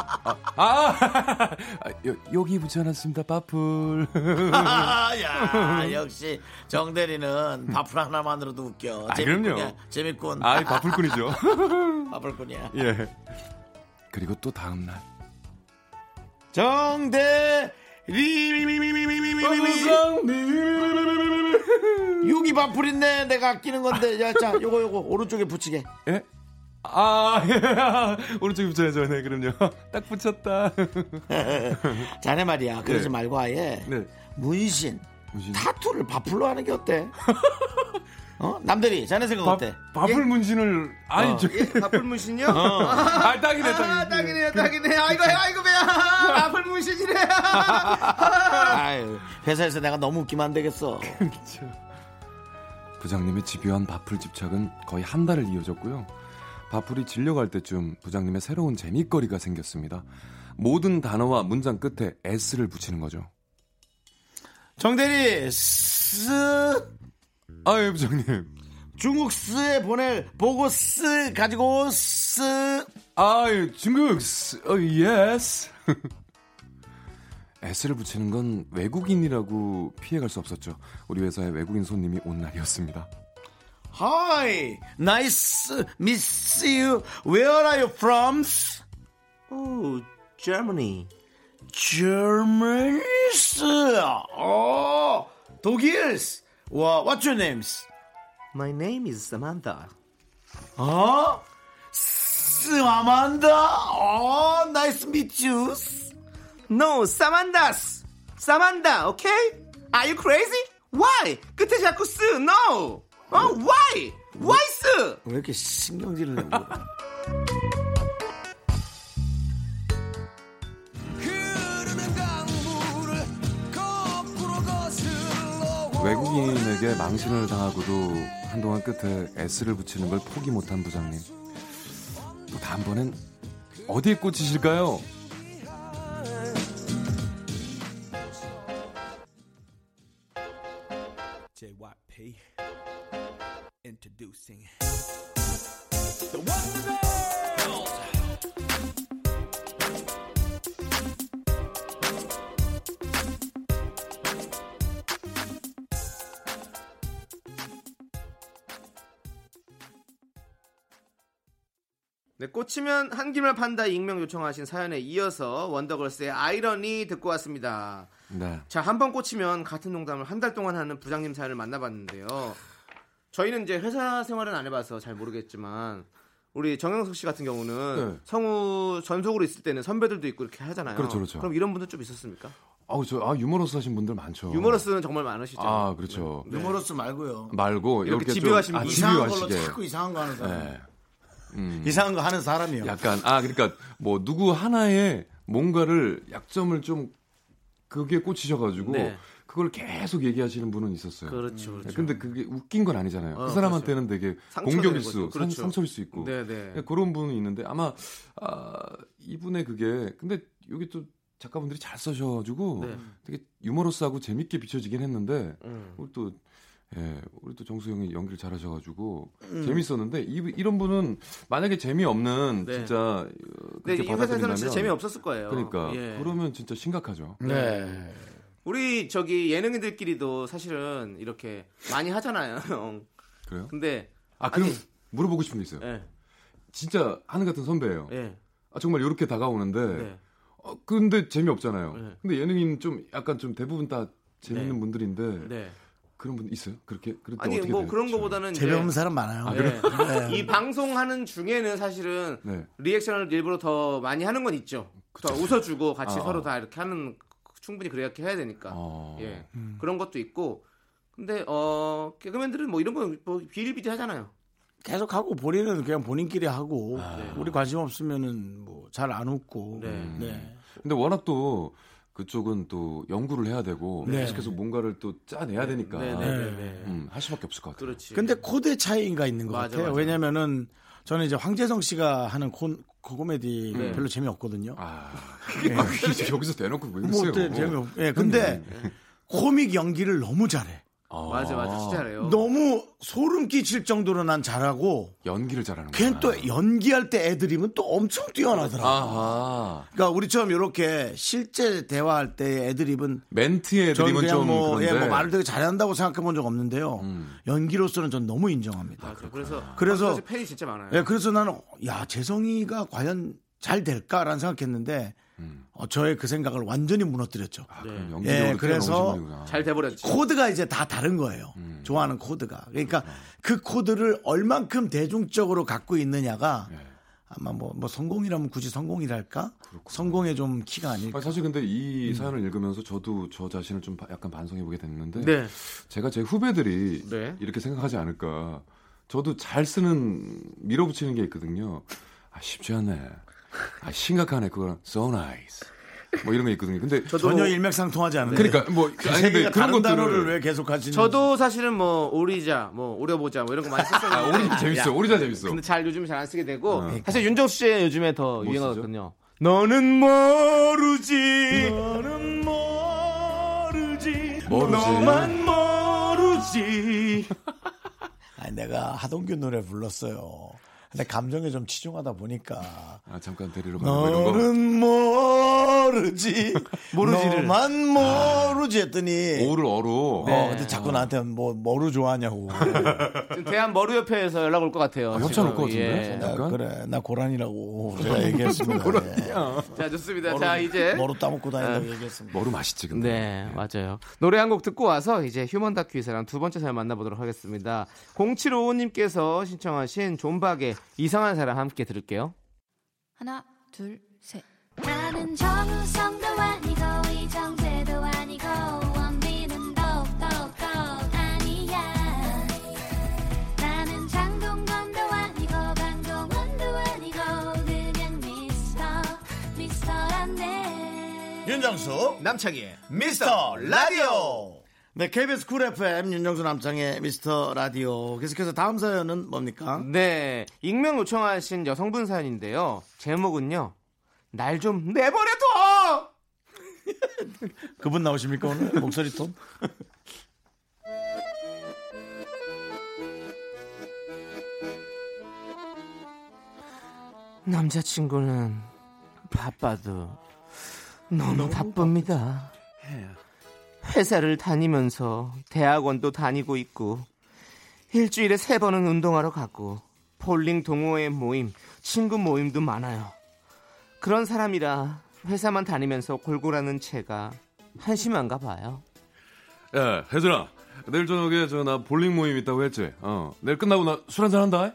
여기 붙여놨습니다. 밥풀. 야 역시 정대리는 밥풀 하나만으로도 웃겨. 그럼요. 재밌군. 밥풀꾼이죠. 밥풀꾼이야. 예. 그리고 또 다음날 정대리 여기 밥풀 있네. 내가 아끼는 건데. 자 요거 오른쪽에 붙이게. 예? 오른쪽에 붙여야죠. 네, 그럼요. 딱 붙였다. 자네 말이야. 그러지 말고 아예 문신, 타투를 밥풀로 하는 게 어때? 어? 남들이 자네 생각 어때? 밥풀 문신을 아니 저기 밥풀 문신이요? 아 딱이네 딱이네. 아이고 배야. 밥풀 문신이래. 아유 회사에서 내가 너무 웃기면 안 되겠어. 그렇죠. 부장님의 집요한 밥풀 집착은 거의 한 달을 이어졌고요. 밥풀이 질려갈 때쯤 부장님의 새로운 재미거리가 생겼습니다. 모든 단어와 문장 끝에 s를 붙이는 거죠. 정대리 아예 부장님 중국 스에 보낼 보고 스 가지고 스 아예 중국 스 예스 s를 붙이는 건 외국인이라고 피해갈 수 없었죠. 우리 회사의 외국인 손님이 온 날이었습니다. Hi, nice miss you. Where are you from? Oh, Germany. Germany? Oh, 독일. Wow, what's your name? My name is Samantha. 어? Samantha? Oh, nice meet you. No, Samantha's. Samantha, okay? Are you crazy? Why? 끝에 자꾸 쓰. No. 어, why? Why 쓰? 왜 이렇게 신경질을 내고 그래? 외국인에게 망신을 당하고도 한동안 끝에 S를 붙이는 걸 포기 못한 부장님. 또 다음번엔 어디에 꽂히실까요? JYP Introducing The Wonder 네, 꽂히면 한 김을 판다 익명 요청하신 사연에 이어서 원더걸스의 아이러니 듣고 왔습니다. 네. 자, 한 번 꽂히면 같은 농담을 한 달 동안 하는 부장님 사연을 만나봤는데요. 저희는 이제 회사 생활은 안 해봐서 잘 모르겠지만 우리 정영석 씨 같은 경우는 네. 성우 전속으로 있을 때는 선배들도 있고 이렇게 하잖아요. 그렇죠. 그럼 이런 분들 좀 있었습니까? 유머러스 하신 분들 많죠. 유머러스는 정말 많으시죠. 아, 그렇죠. 네. 유머러스 말고 이렇게 집요하신 분. 이상한 걸로 자꾸 이상한 거 하는 사람. 네. 이상한 거 하는 사람이요. 약간 그러니까 뭐 누구 하나의 뭔가를 약점을 좀 그게 꽂히셔가지고 네. 그걸 계속 얘기하시는 분은 있었어요. 그렇죠. 근데 그게 웃긴 건 아니잖아요. 그 사람한테는 그렇죠. 되게 공격일 수, 그렇죠. 상처일 수 있고 네네. 그런 분이 있는데 아마 이분의 그게 근데 여기 또 작가분들이 잘 써셔가지고 네. 되게 유머러스하고 재밌게 비춰지긴 했는데 또. 예, 우리 또 정수 형이 연기를 잘하셔가지고 재밌었는데 이런 분은 만약에 재미없는 네. 진짜 그렇게 받아들인다면 이 회사에서는 진짜 재미없었을 거예요. 그러니까 예. 그러면 진짜 심각하죠. 네. 우리 저기 예능인들끼리도 사실은 이렇게 많이 하잖아요. 그래요? 근데 그럼 물어보고 싶은 게 있어요. 예. 진짜 하늘 같은 선배예요. 예. 정말 이렇게 다가오는데 네. 근데 재미없잖아요. 예. 근데 예능인 좀 약간 좀 대부분 다 재밌는 네. 분들인데. 네. 그런 분 있어요? 그렇게? 아니 어떻게 뭐 그런 거보다는 재미 없는 사람 많아요. 네. 이 방송하는 중에는 사실은 네. 리액션을 일부러 더 많이 하는 건 있죠. 더 웃어주고 같이 서로 다 이렇게 하는 충분히 그렇게 해야 되니까. 예. 그런 것도 있고 근데 개그맨들은 뭐 이런 거 뭐 비일비재하잖아요. 계속 하고 본인은 그냥 본인끼리 하고 네. 우리 관심 없으면은 뭐 잘 안 웃고. 네. 네. 근데 워낙 또 그쪽은 또 연구를 해야 되고 네. 계속해서 뭔가를 또 짜내야 되니까 할 수밖에 없을 것 같아요. 그렇지. 근데 코드의 차이가 있는 것 같아요. 왜냐면은 저는 이제 황재성 씨가 하는 코미디 네. 별로 재미없거든요. 네. 여기서 대놓고 왜 그러세요? 근데 코믹 연기를 너무 잘해. 맞아 진짜 잘해요. 너무 소름 끼칠 정도로 난 잘하고 연기를 잘하는 거야. 걔는 또 연기할 때 애드립은 또 엄청 뛰어나더라. 그러니까 우리처럼 이렇게 실제 대화할 때 애드립은 멘트의 애드립은 좀 그런데 말을 되게 잘한다고 생각해본 적 없는데요. 연기로서는 전 너무 인정합니다. 그래서 팬이 진짜 많아요. 예, 그래서 나는 재성이가 과연 잘 될까라는 생각했는데. 저의 그 생각을 완전히 무너뜨렸죠. 네. 예, 그래서 잘 돼버렸죠. 코드가 이제 다 다른 거예요. 좋아하는 코드가. 그러니까 그 코드를 얼만큼 대중적으로 갖고 있느냐가 아마 뭐 성공이라면 굳이 성공이랄까? 성공에 좀 키가 아닐까? 아니, 사실 근데 이 사연을 읽으면서 저도 저 자신을 좀 약간 반성해보게 됐는데 네. 제가 제 후배들이 네. 이렇게 생각하지 않을까. 저도 잘 쓰는 밀어붙이는 게 있거든요. 아, 쉽지 않네. 아, 심각하네. 그거랑 so nice. 뭐 이런 게 있거든요. 근데 전혀 일맥상통하지 않은데. 그러니까 뭐 근데 그런 것들을 단어를 왜 계속 하시는지. 저도 사실은 뭐 오리자, 뭐 오려보자, 뭐 이런 거 많이 썼어요. 아, 오리자 재밌어. 오리자 재밌어. 근데 잘 요즘 잘 안 쓰게 되고 아. 사실 윤정수 씨의 요즘에 더 뭐 유행하거든요. 너는 모르지. 너는 모르지. 너만 모르지. 아니 내가 하동균 노래 불렀어요. 근데 감정에 좀 치중하다 보니까 아 잠깐 데리러 가는 거 이런 거 너는 모르지 모르지를 너만 모르지 했더니 오를 어로 네. 근데 자꾸 나한테 뭐 머루 좋아하냐고 대한 머루협회에서 연락 올 것 같아요. 아, 협찬 올 것 같은데. 예. 그래 나 고란이라고 제가 얘기했습니다. 고란이야. 자 좋습니다. 머루, 자 이제 머루 따먹고 다닌다고 얘기했습니다. 머루 맛있지 근데. 네, 네. 맞아요. 노래 한 곡 듣고 와서 이제 휴먼 다큐 이사랑 두 번째 사연 만나보도록 하겠습니다. 0755님께서 신청하신 존박의 이상한 사람 함께 들을게요. 하나, 둘, 셋. 나는 정우성도 아니고 이정재도 아니고 원빈은 더욱더 아니야. 나는 장동건도 아니고 강동원도 아니고 그냥 미스터란데. 윤정수 남창희의 미스터 라디오. 네, KBS 쿨 FM 윤정수 남창의 미스터 라디오. 계속해서 다음 사연은 뭡니까? 네, 익명 요청하신 여성분 사연인데요. 제목은요, 날 좀 내버려둬. 그분 나오십니까 오늘 목소리 톤? 남자친구는 바빠도 너무 바쁩니다. 회사를 다니면서 대학원도 다니고 있고 일주일에 3번은 운동하러 가고 볼링 동호회 모임, 친구 모임도 많아요. 그런 사람이라 회사만 다니면서 골골하는 제가 한심한가 봐요. 야, 혜준아. 내일 저녁에 나 볼링 모임 있다고 했지? 내일 끝나고 나 술 한잔 한다.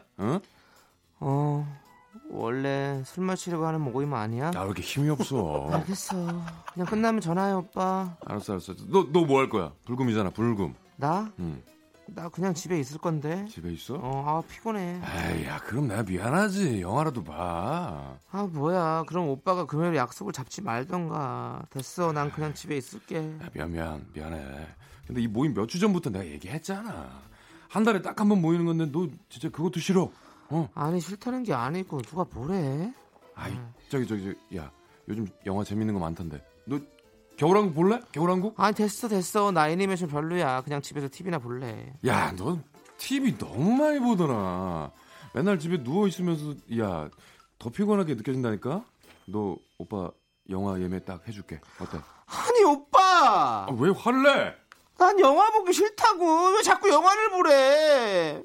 원래 술 마시려고 하는 모임 아니야? 나 왜 이렇게 힘이 없어? 알겠어. 그냥 끝나면 전화해 오빠. 알았어. 너 뭐 할 거야? 불금이잖아. 불금. 나? 응. 나 그냥 집에 있을 건데. 집에 있어? 아 피곤해. 에이야 그럼 나 미안하지. 영화라도 봐. 아 뭐야? 그럼 오빠가 금요일에 약속을 잡지 말던가. 됐어. 난 그냥 집에 있을게. 야, 미안해. 근데 이 모임 몇 주 전부터 내가 얘기했잖아. 한 달에 딱 한 번 모이는 건데 너 진짜 그것도 싫어? 아니 싫다는 게 아니고 누가 뭐래? 아이 저기 야 요즘 영화 재밌는 거 많던데 너 겨울왕국 볼래? 겨울왕국? 아니 됐어 나 애니메이션 별로야. 그냥 집에서 TV나 볼래. 야 너 TV 너무 많이 보더라. 맨날 집에 누워있으면서 야 더 피곤하게 느껴진다니까. 너 오빠 영화 예매 딱 해줄게. 어때? 아니 오빠 아, 왜 화를 내? 난 영화 보기 싫다고. 왜 자꾸 영화를 보래?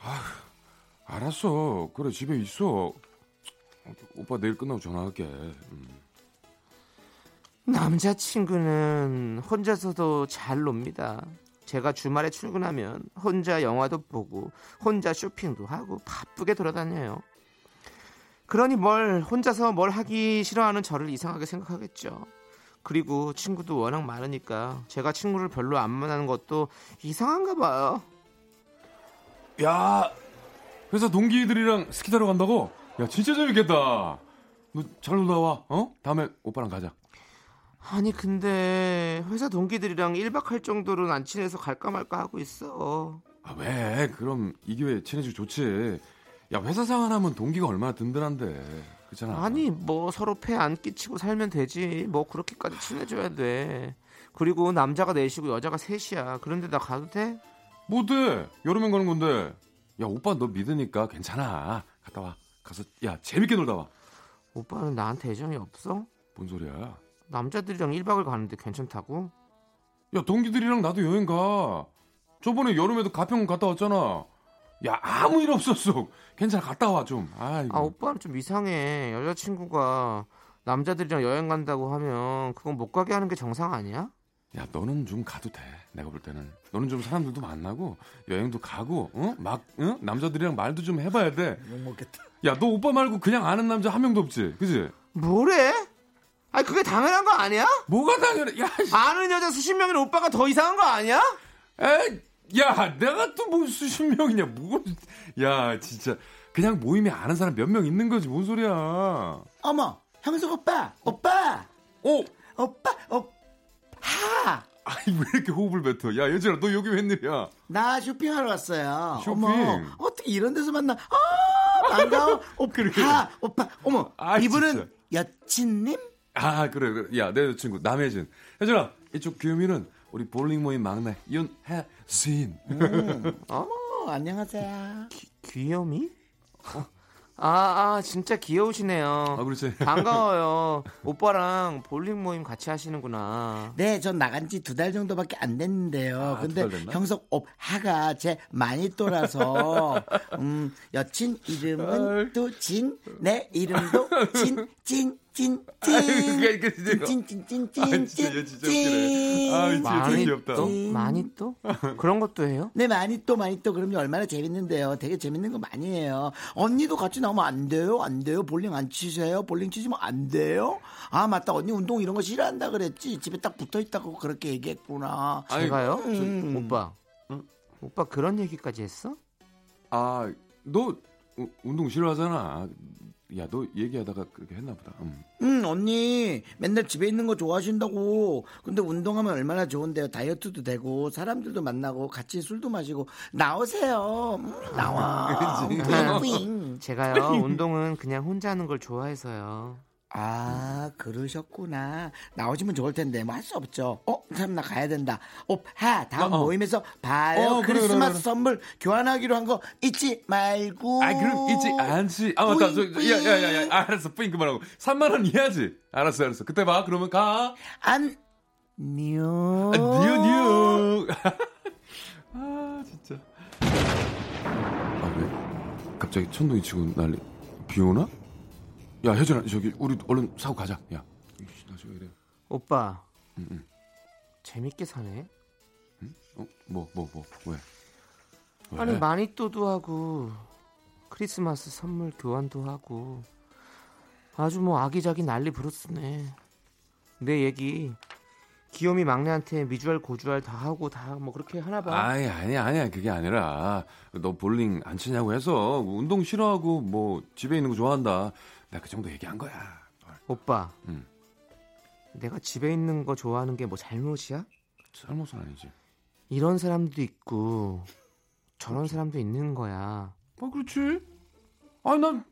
아휴 알았어. 그래 집에 있어. 오빠 내일 끝나고 전화할게. 남자친구는 혼자서도 잘 놉니다. 제가 주말에 출근하면 혼자 영화도 보고 혼자 쇼핑도 하고 바쁘게 돌아다녀요. 그러니 혼자서 하기 싫어하는 저를 이상하게 생각하겠죠. 그리고 친구도 워낙 많으니까 제가 친구를 별로 안 만나는 것도 이상한가 봐요. 야 회사 동기들이랑 스키 타러 간다고? 야 진짜 재밌겠다. 너 잘 놀다 와. 다음에 오빠랑 가자. 아니 근데 회사 동기들이랑 1박 할 정도로는 안 친해서 갈까 말까 하고 있어. 아 왜? 그럼 이 기회에 친해지고 좋지. 야 회사 생활하면 동기가 얼마나 든든한데. 그렇잖아. 아니 뭐 서로 폐 안 끼치고 살면 되지. 뭐 그렇게까지 친해져야 돼. 그리고 남자가 4시고 여자가 3시야. 그런데 나 가도 돼? 뭐 돼? 여름엔 가는 건데. 야 오빠 너 믿으니까 괜찮아. 갔다 와. 가서 야 재밌게 놀다 와. 오빠는 나한테 애정이 없어? 뭔 소리야? 남자들이랑 1박을 가는데 괜찮다고? 야 동기들이랑 나도 여행 가. 저번에 여름에도 가평 갔다 왔잖아. 야 아무 일 없었어. 괜찮아 갔다 와 좀. 아이고. 아 오빠는 좀 이상해. 여자친구가 남자들이랑 여행 간다고 하면 그건 못 가게 하는 게 정상 아니야? 야, 너는 좀 가도 돼. 내가 볼 때는 너는 좀 사람들도 만나고 여행도 가고, 어? 막, 응? 남자들이랑 말도 좀 해봐야 돼. 못 먹겠다. 야, 너 오빠 말고 그냥 아는 남자 한 명도 없지, 그지? 뭐래? 아니 그게 당연한 거 아니야? 뭐가 당연해? 야, 아는 여자 수십 명인 오빠가 더 이상한 거 아니야? 에, 야, 내가 또 뭐 수십 명이냐? 뭐, 야, 진짜 그냥 모임에 아는 사람 몇 명 있는 거지, 뭔 소리야? 어머, 형석 오빠, 오빠, 오, 오빠, 오빠. 하! 아니, 왜 이렇게 호흡을 뱉어? 야, 예진아, 너 여기 웬일이야? 나 쇼핑하러 왔어요. 쇼핑? 어머, 어떻게 이런 데서 만나? 아, 반가워. 하, 오빠, 어머, 아, 이분은 진짜. 여친님? 아, 그래, 그래. 야, 내 여친구, 남혜진. 예진아, 이쪽 규민은 우리 볼링 모임 막내, 윤혜진. 어머, 안녕하세요. 귀요미? 진짜 귀여우시네요. 아, 그렇지. 반가워요. 오빠랑 볼링 모임 같이 하시는구나. 네, 전 나간 지 2달 정도밖에 안 됐는데요. 아, 근데 형석 오빠가 제 많이 떠라서 여친 이름은 또 진, 내 이름도 진. 많이 또? 많이 또? 그런 것도 해요? 네, 많이 또. 그럼요, 얼마나 재밌는데요. 되게 재밌는 거 많이 해요. 언니도 같이 나오면 안 돼요? 안 돼요? 볼링 안 치세요? 볼링 치시면 안 돼요? 아, 맞다. 언니 운동 이런 거 싫어한다 그랬지. 집에 딱 붙어있다고 그렇게 얘기했구나. 제가요? 오빠. 응? 오빠 그런 얘기까지 했어? 아, 너 운동 싫어하잖아. 야, 너 얘기하다가 그렇게 했나 보다. 언니 맨날 집에 있는 거 좋아하신다고. 근데 운동하면 얼마나 좋은데요. 다이어트도 되고 사람들도 만나고 같이 술도 마시고. 나오세요. 나와. 제가요, 운동은 그냥 혼자 하는 걸 좋아해서요. 아, 그러셨구나. 나오시면 좋을 텐데 뭐 할 수 없죠. 참, 나 가야 된다. 오빠, 다음 모임에서 봐요. 크리스마스 그래. 선물 교환하기로 한 거 잊지 말고. 아, 그럼 잊지 않지. 아, 맞다. 야야야, 알았어. 뿌잉 그만하고 3만 원 이해하지. 알았어. 그때 봐. 그러면 가. 안녕. 아, 진짜. 아, 왜 갑자기 천둥이 치고 난리. 비 오나? 야, 혜진아, 저기 우리 얼른 사고 가자. 야, 나 지금 이래. 오빠. 응. 재밌게 사네. 응? 뭐 왜? 아니, 마니또도 하고 크리스마스 선물 교환도 하고 아주 뭐 아기자기 난리 부르스네. 내 얘기 귀요미 막내한테 미주알 고주알 다 하고 다 뭐 그렇게 하나 봐. 아니야. 그게 아니라 너 볼링 안 치냐고 해서 운동 싫어하고 뭐 집에 있는 거 좋아한다. 나 그 정도 얘기한 거야. 오빠. 내가 집에 있는 거 좋아하는 게 뭐 잘못이야? 잘못은 아니지. 이런 사람도 있고 저런 사람도 있는 거야. 아, 그렇지. 아니, 난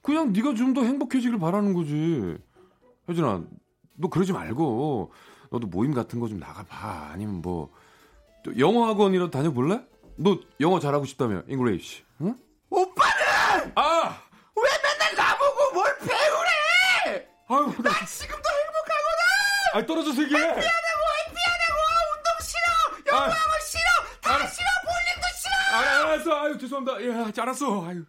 그냥 네가 좀 더 행복해지길 바라는 거지. 혜진아, 너 그러지 말고 너도 모임 같은 거 좀 나가봐. 아니면 뭐 영어 학원이라도 다녀볼래? 너 영어 잘하고 싶다며, 잉글리시. 응? 오빠는! 아! 왜 맨날 나보고 뭘 배우래! 아유, 나 지금도 행복하거든! 아, 떨어져서 얘기해! 해피하다고! 운동 싫어! 영어 학원 싫어! 다 싫어! 볼링도 싫어! 알았어! 아유, 죄송합니다. 야, 알았어. 아유.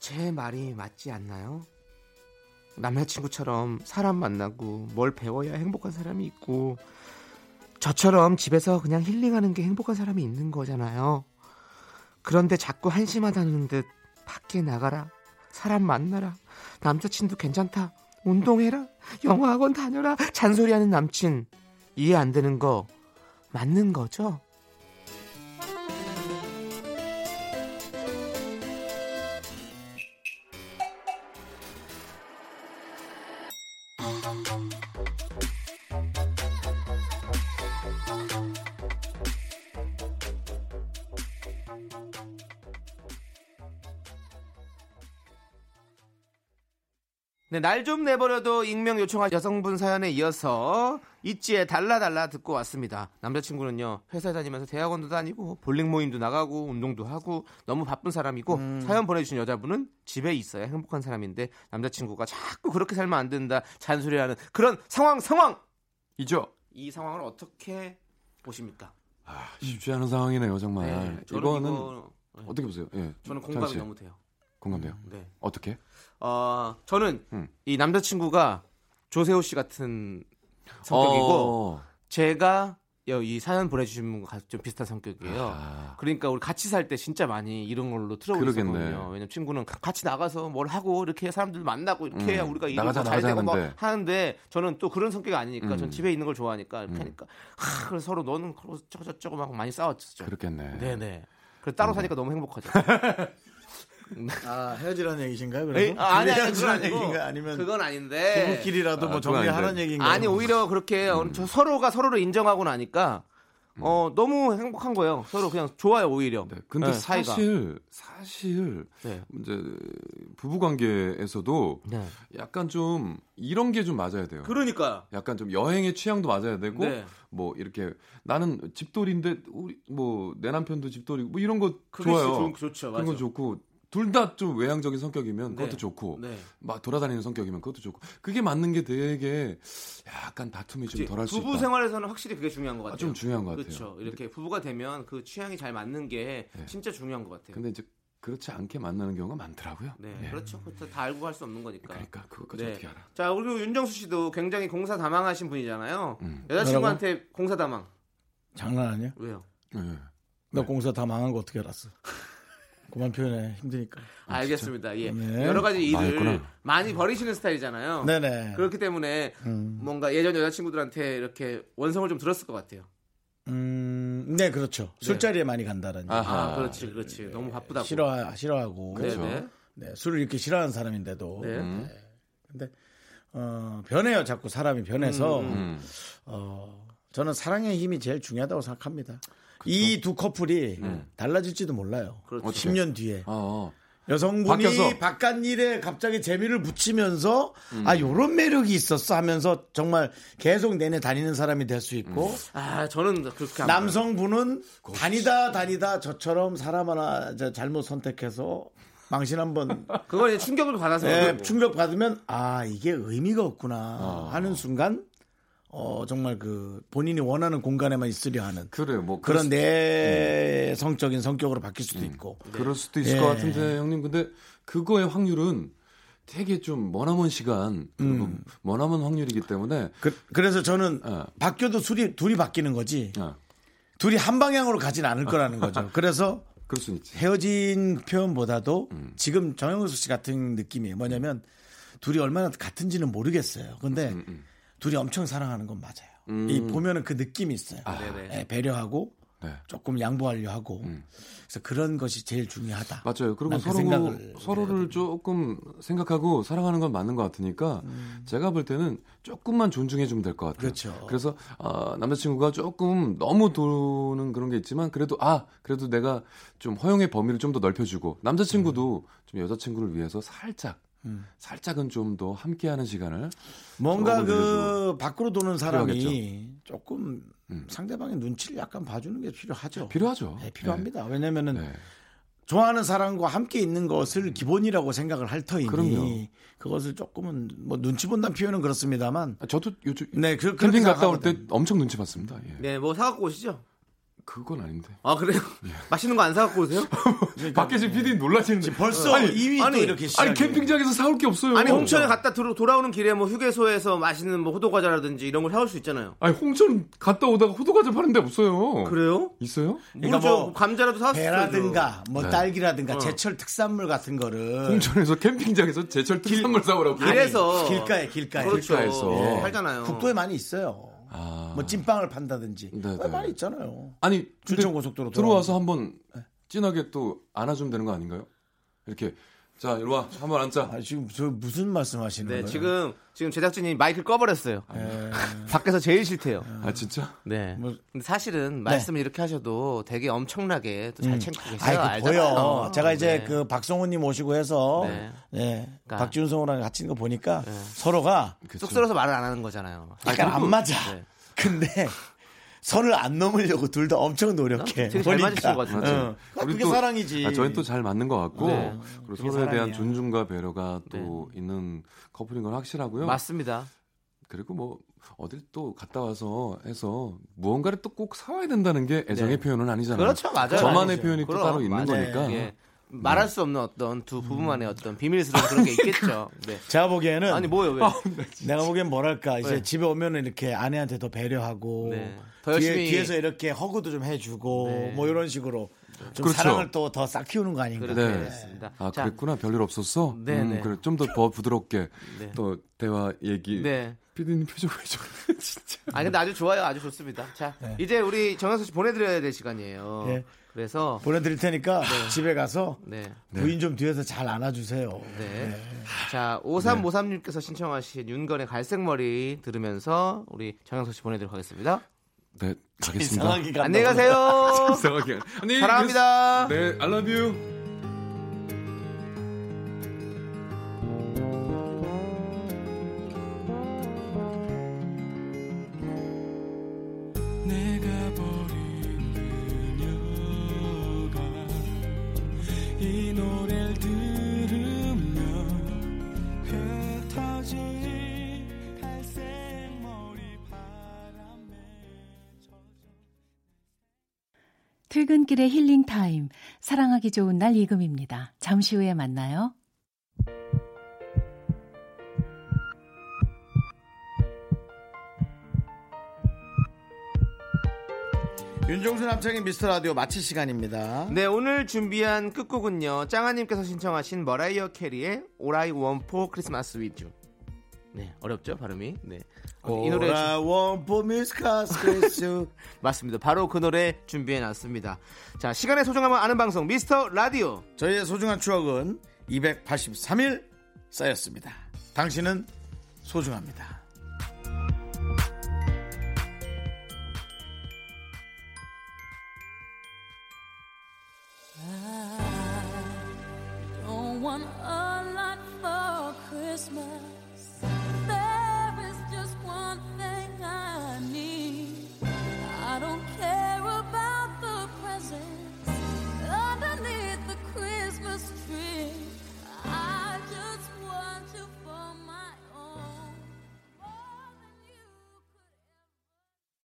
제 말이 맞지 않나요? 남자친구처럼 사람 만나고 뭘 배워야 행복한 사람이 있고 저처럼 집에서 그냥 힐링하는 게 행복한 사람이 있는 거잖아요. 그런데 자꾸 한심하다는 듯 밖에 나가라, 사람 만나라, 남자친도 괜찮다, 운동해라, 영어학원 다녀라 잔소리하는 남친, 이해 안 되는 거 맞는 거죠? 네, 날 좀 내버려도 익명 요청한 여성분 사연에 이어서 이지에 달라달라 듣고 왔습니다. 남자친구는요, 회사 다니면서 대학원도 다니고 볼링 모임도 나가고 운동도 하고 너무 바쁜 사람이고 사연 보내주신 여자분은 집에 있어야 행복한 사람인데 남자친구가 자꾸 그렇게 살면 안 된다 잔소리하는 그런 상황이죠. 이 상황을 어떻게 보십니까? 아, 쉽지 않은 상황이네요, 정말. 네, 이거는 어떻게 보세요? 예, 저는 공감이 너무 돼요. 공감돼요. 네. 어떻게? 저는 이 남자친구가 조세호 씨 같은 성격이고 제가 이 사연 보내주신 분과 좀 비슷한 성격이에요. 아. 그러니까 우리 같이 살 때 진짜 많이 이런 걸로 틀어오고 있었거든요. 왜냐면 친구는 같이 나가서 뭘 하고 이렇게 사람들 만나고 이렇게 해야 우리가 일을 잘 되고 막 하는데 저는 또 그런 성격이 아니니까 전 집에 있는 걸 좋아하니까 이렇게 하니까 그래서 서로 너는 저거 막 많이 싸웠죠. 그렇겠네. 네네. 그래서 따로 사니까 너무 행복하죠. 아, 헤어지라는 얘기신가요? 그래서? 아니, 헤어지라는 얘기인가? 아니면 그건 아닌데 부부끼리라도 뭐 정리하라는 얘기인가요? 아니, 오히려 그렇게 서로가 서로를 인정하고 나니까 너무 행복한 거예요. 서로 그냥 좋아요, 오히려. 네, 근데 네, 사이가. 사실 네. 이제 부부 관계에서도 네. 약간 좀 이런 게 좀 맞아야 돼요. 그러니까 약간 좀 여행의 취향도 맞아야 되고 네. 뭐 이렇게 나는 집돌이인데 우리 뭐 내 남편도 집돌이고 뭐 이런 거 좋아요. 좋죠. 맞아. 그건 좋고 둘 다 좀 외향적인 성격이면 그것도 네. 좋고 네. 막 돌아다니는 성격이면 그것도 좋고 그게 맞는 게 되게 약간 다툼이 그치. 좀 덜할 수 있다. 부부 생활에서는 확실히 그게 중요한 것 같아요. 좀 중요한 것 같아요. 그렇죠. 이렇게 부부가 되면 그 취향이 잘 맞는 게 네. 진짜 중요한 것 같아요. 근데 이제 그렇지 않게 만나는 경우가 많더라고요. 네, 네. 그렇죠. 다 알고 할 수 없는 거니까. 그러니까 그것까지 네. 어떻게 알아. 자, 그리고 윤정수 씨도 굉장히 공사다망하신 분이잖아요. 여자친구한테 뭐라고? 공사다망. 장난 아니야? 왜요? 네. 나 공사 다 망한 거 어떻게 알았어? 그만 표현해. 힘드니까. 아, 알겠습니다. 예. 네. 여러 가지 일을 많이 버리시는 스타일이잖아요. 네네. 그렇기 때문에 뭔가 예전 여자친구들한테 이렇게 원성을 좀 들었을 것 같아요. 네, 그렇죠. 네. 술자리에 많이 간다라는. 아하. 아, 그렇지. 네. 너무 바쁘다고. 싫어하고. 그렇죠. 네. 네, 술을 이렇게 싫어하는 사람인데도. 네. 네. 근데 변해요. 자꾸 사람이 변해서 저는 사랑의 힘이 제일 중요하다고 생각합니다. 이 두 커플이 달라질지도 몰라요. 그렇죠. 10년 뒤에 여성분이 바뀌어서. 바깥 일에 갑자기 재미를 붙이면서 아 요런 매력이 있었어 하면서 정말 계속 내내 다니는 사람이 될 수 있고 아 저는 그렇게 남성분은 다니다 저처럼 사람 하나 잘못 선택해서 망신 한번 그걸 이제 충격을 받아서 네, 충격 받으면 아 이게 의미가 없구나 하는 순간 정말 그 본인이 원하는 공간에만 있으려 하는 그래요, 뭐 그런 내성적인 성격으로 바뀔 수도 있고 네. 그럴 수도 있을 것 같은데 형님 근데 그거의 확률은 되게 좀 머나먼 시간 머나먼 확률이기 때문에 그래서 저는 바뀌어도 둘이 바뀌는 거지 둘이 한 방향으로 가진 않을 거라는 거죠. 그래서 그럴 수는 있지. 헤어진 표현보다도 지금 정영수 씨 같은 느낌이 뭐냐면 둘이 얼마나 같은지는 모르겠어요. 근데 둘이 엄청 사랑하는 건 맞아요. 이 보면은 그 느낌이 있어요. 아, 네, 배려하고 네. 조금 양보하려 하고 그래서 그런 것이 제일 중요하다. 맞아요. 그리고 서로를 조금 생각하고 사랑하는 건 맞는 것 같으니까 제가 볼 때는 조금만 존중해 주면 될 것 같아요. 그렇죠. 그래서 남자친구가 조금 너무 도는 그런 게 있지만 그래도 내가 좀 허용의 범위를 좀 더 넓혀주고 남자친구도 좀 여자친구를 위해서 살짝은 좀 더 함께하는 시간을 뭔가 그 밖으로 도는 사람이 필요하겠죠. 조금 상대방의 눈치를 약간 봐주는 게 필요하죠. 필요하죠. 네, 필요합니다. 네. 왜냐면은 좋아하는 사람과 함께 있는 것을 기본이라고 생각을 할 터이니 그럼요. 그것을 조금은 뭐 눈치 본다는 표현은 그렇습니다만 저도 요즘 캠핑 갔다 올 때 엄청 눈치 봤습니다. 예. 네, 뭐 사갖고 오시죠. 그건 아닌데. 아 그래요? 예. 맛있는 거 안 사갖고 오세요? 밖에 지금 PD 놀라시는데 벌써 이미 이렇게 시작해. 아니 캠핑장에서 사올 게 없어요. 아니 홍천에 갔다 돌아오는 길에 뭐 휴게소에서 맛있는 뭐 호두과자라든지 이런 걸 사올 수 있잖아요. 아니 홍천 갔다 오다가 호두과자 파는 데 없어요. 그래요? 있어요? 그러니까 뭐 감자라도 사왔어요. 배라든가 뭐 딸기라든가 제철 특산물 같은 거를 홍천에서 캠핑장에서 제철 특산물 사오라고. 그래서 길가에 그렇죠. 길가에서 팔잖아요. 국도에 많이 있어요. 뭐 찐빵을 판다든지 많이 있잖아요. 아니 중천고속도로 들어와서 한번 진하게 또 안아주면 되는 거 아닌가요? 이렇게 자 이리 와 한번 앉자. 아, 지금 저 무슨 말씀하시는 거예요? 지금 제작진이 마이크를 꺼버렸어요. 밖에서 제일 싫대요. 아 진짜? 네. 뭐, 근데 사실은 말씀을 이렇게 하셔도 되게 엄청나게 또 잘 챙기고 계세요. 아, 보여. 제가 이제 그 박성호님 오시고 해서 그러니까. 박지훈성호랑 같이 있는 거 보니까 서로가 쑥스러워서 말을 안 하는 거잖아요. 그러니까 안 맞아. 네. 근데 선을 안 넘으려고 둘 다 엄청 노력해. 되게 잘 맞을 것 같아요. 그게 사랑이지. 저희는 또 잘 맞는 것 같고 그리고 서로에 대한 존중과 배려가 또 있는 커플인 건 확실하고요. 맞습니다. 그리고 뭐 어딜 또 갔다 와서 해서 무언가를 또 꼭 사와야 된다는 게 애정의 표현은 아니잖아요. 그렇죠, 맞아요. 저만의 아니죠. 표현이 또 따로 있는 거니까. 예. 말할 수 없는 어떤 두 부부만의 어떤 비밀스러운 그런 게 있겠죠. 네. 제가 보기에는 아니 뭐예요? 왜? 내가 보기엔 뭐랄까 이제 왜? 집에 오면은 이렇게 아내한테 더 배려하고 네. 더 열심히 뒤에서 이렇게 허그도 좀 해주고 네. 뭐 이런 식으로. 좀 그렇죠. 사랑을 또 더 싹 키우는 거 아닌가. 네. 그렇습니다. 아 자, 그랬구나. 별일 없었어. 그래 좀 더 부드럽게 네. 또 대화 얘기. 네. 피디님 표정이 좋네 진짜. 아니 근데 아주 좋아요. 아주 좋습니다. 자 네. 이제 우리 정현수 씨 보내드려야 될 시간이에요. 네. 그래서 보내드릴 테니까 네. 집에 가서 네. 부인 좀 뒤에서 잘 안아주세요. 네. 네. 자 5353님께서 네. 신청하신 윤건의 갈색머리 들으면서 우리 정현수 씨 보내드리도록 하겠습니다. 네, 가겠습니다. 안녕히 가세요. 사랑합니다. 네, I love you. 내가 버린 그녀가 이 노래를 들으면 흩어진 퇴근길의 힐링타임, 사랑하기 좋은 날 이금입니다. 잠시 후에 만나요. 윤종수 남창의 미스터라디오 마칠 시간입니다. 네, 오늘 준비한 끝곡은요. 짱아님께서 신청하신 머라이어 캐리의 올 아이 원트 포 크리스마스 위드 유. 네, 어렵죠 발음이. 네. 이 노래 맞습니다. 바로 그 노래 준비해놨습니다. 자, 시간의 소중함을 아는 방송 미스터 라디오. 저희의 소중한 추억은 283일 쌓였습니다. 당신은 소중합니다.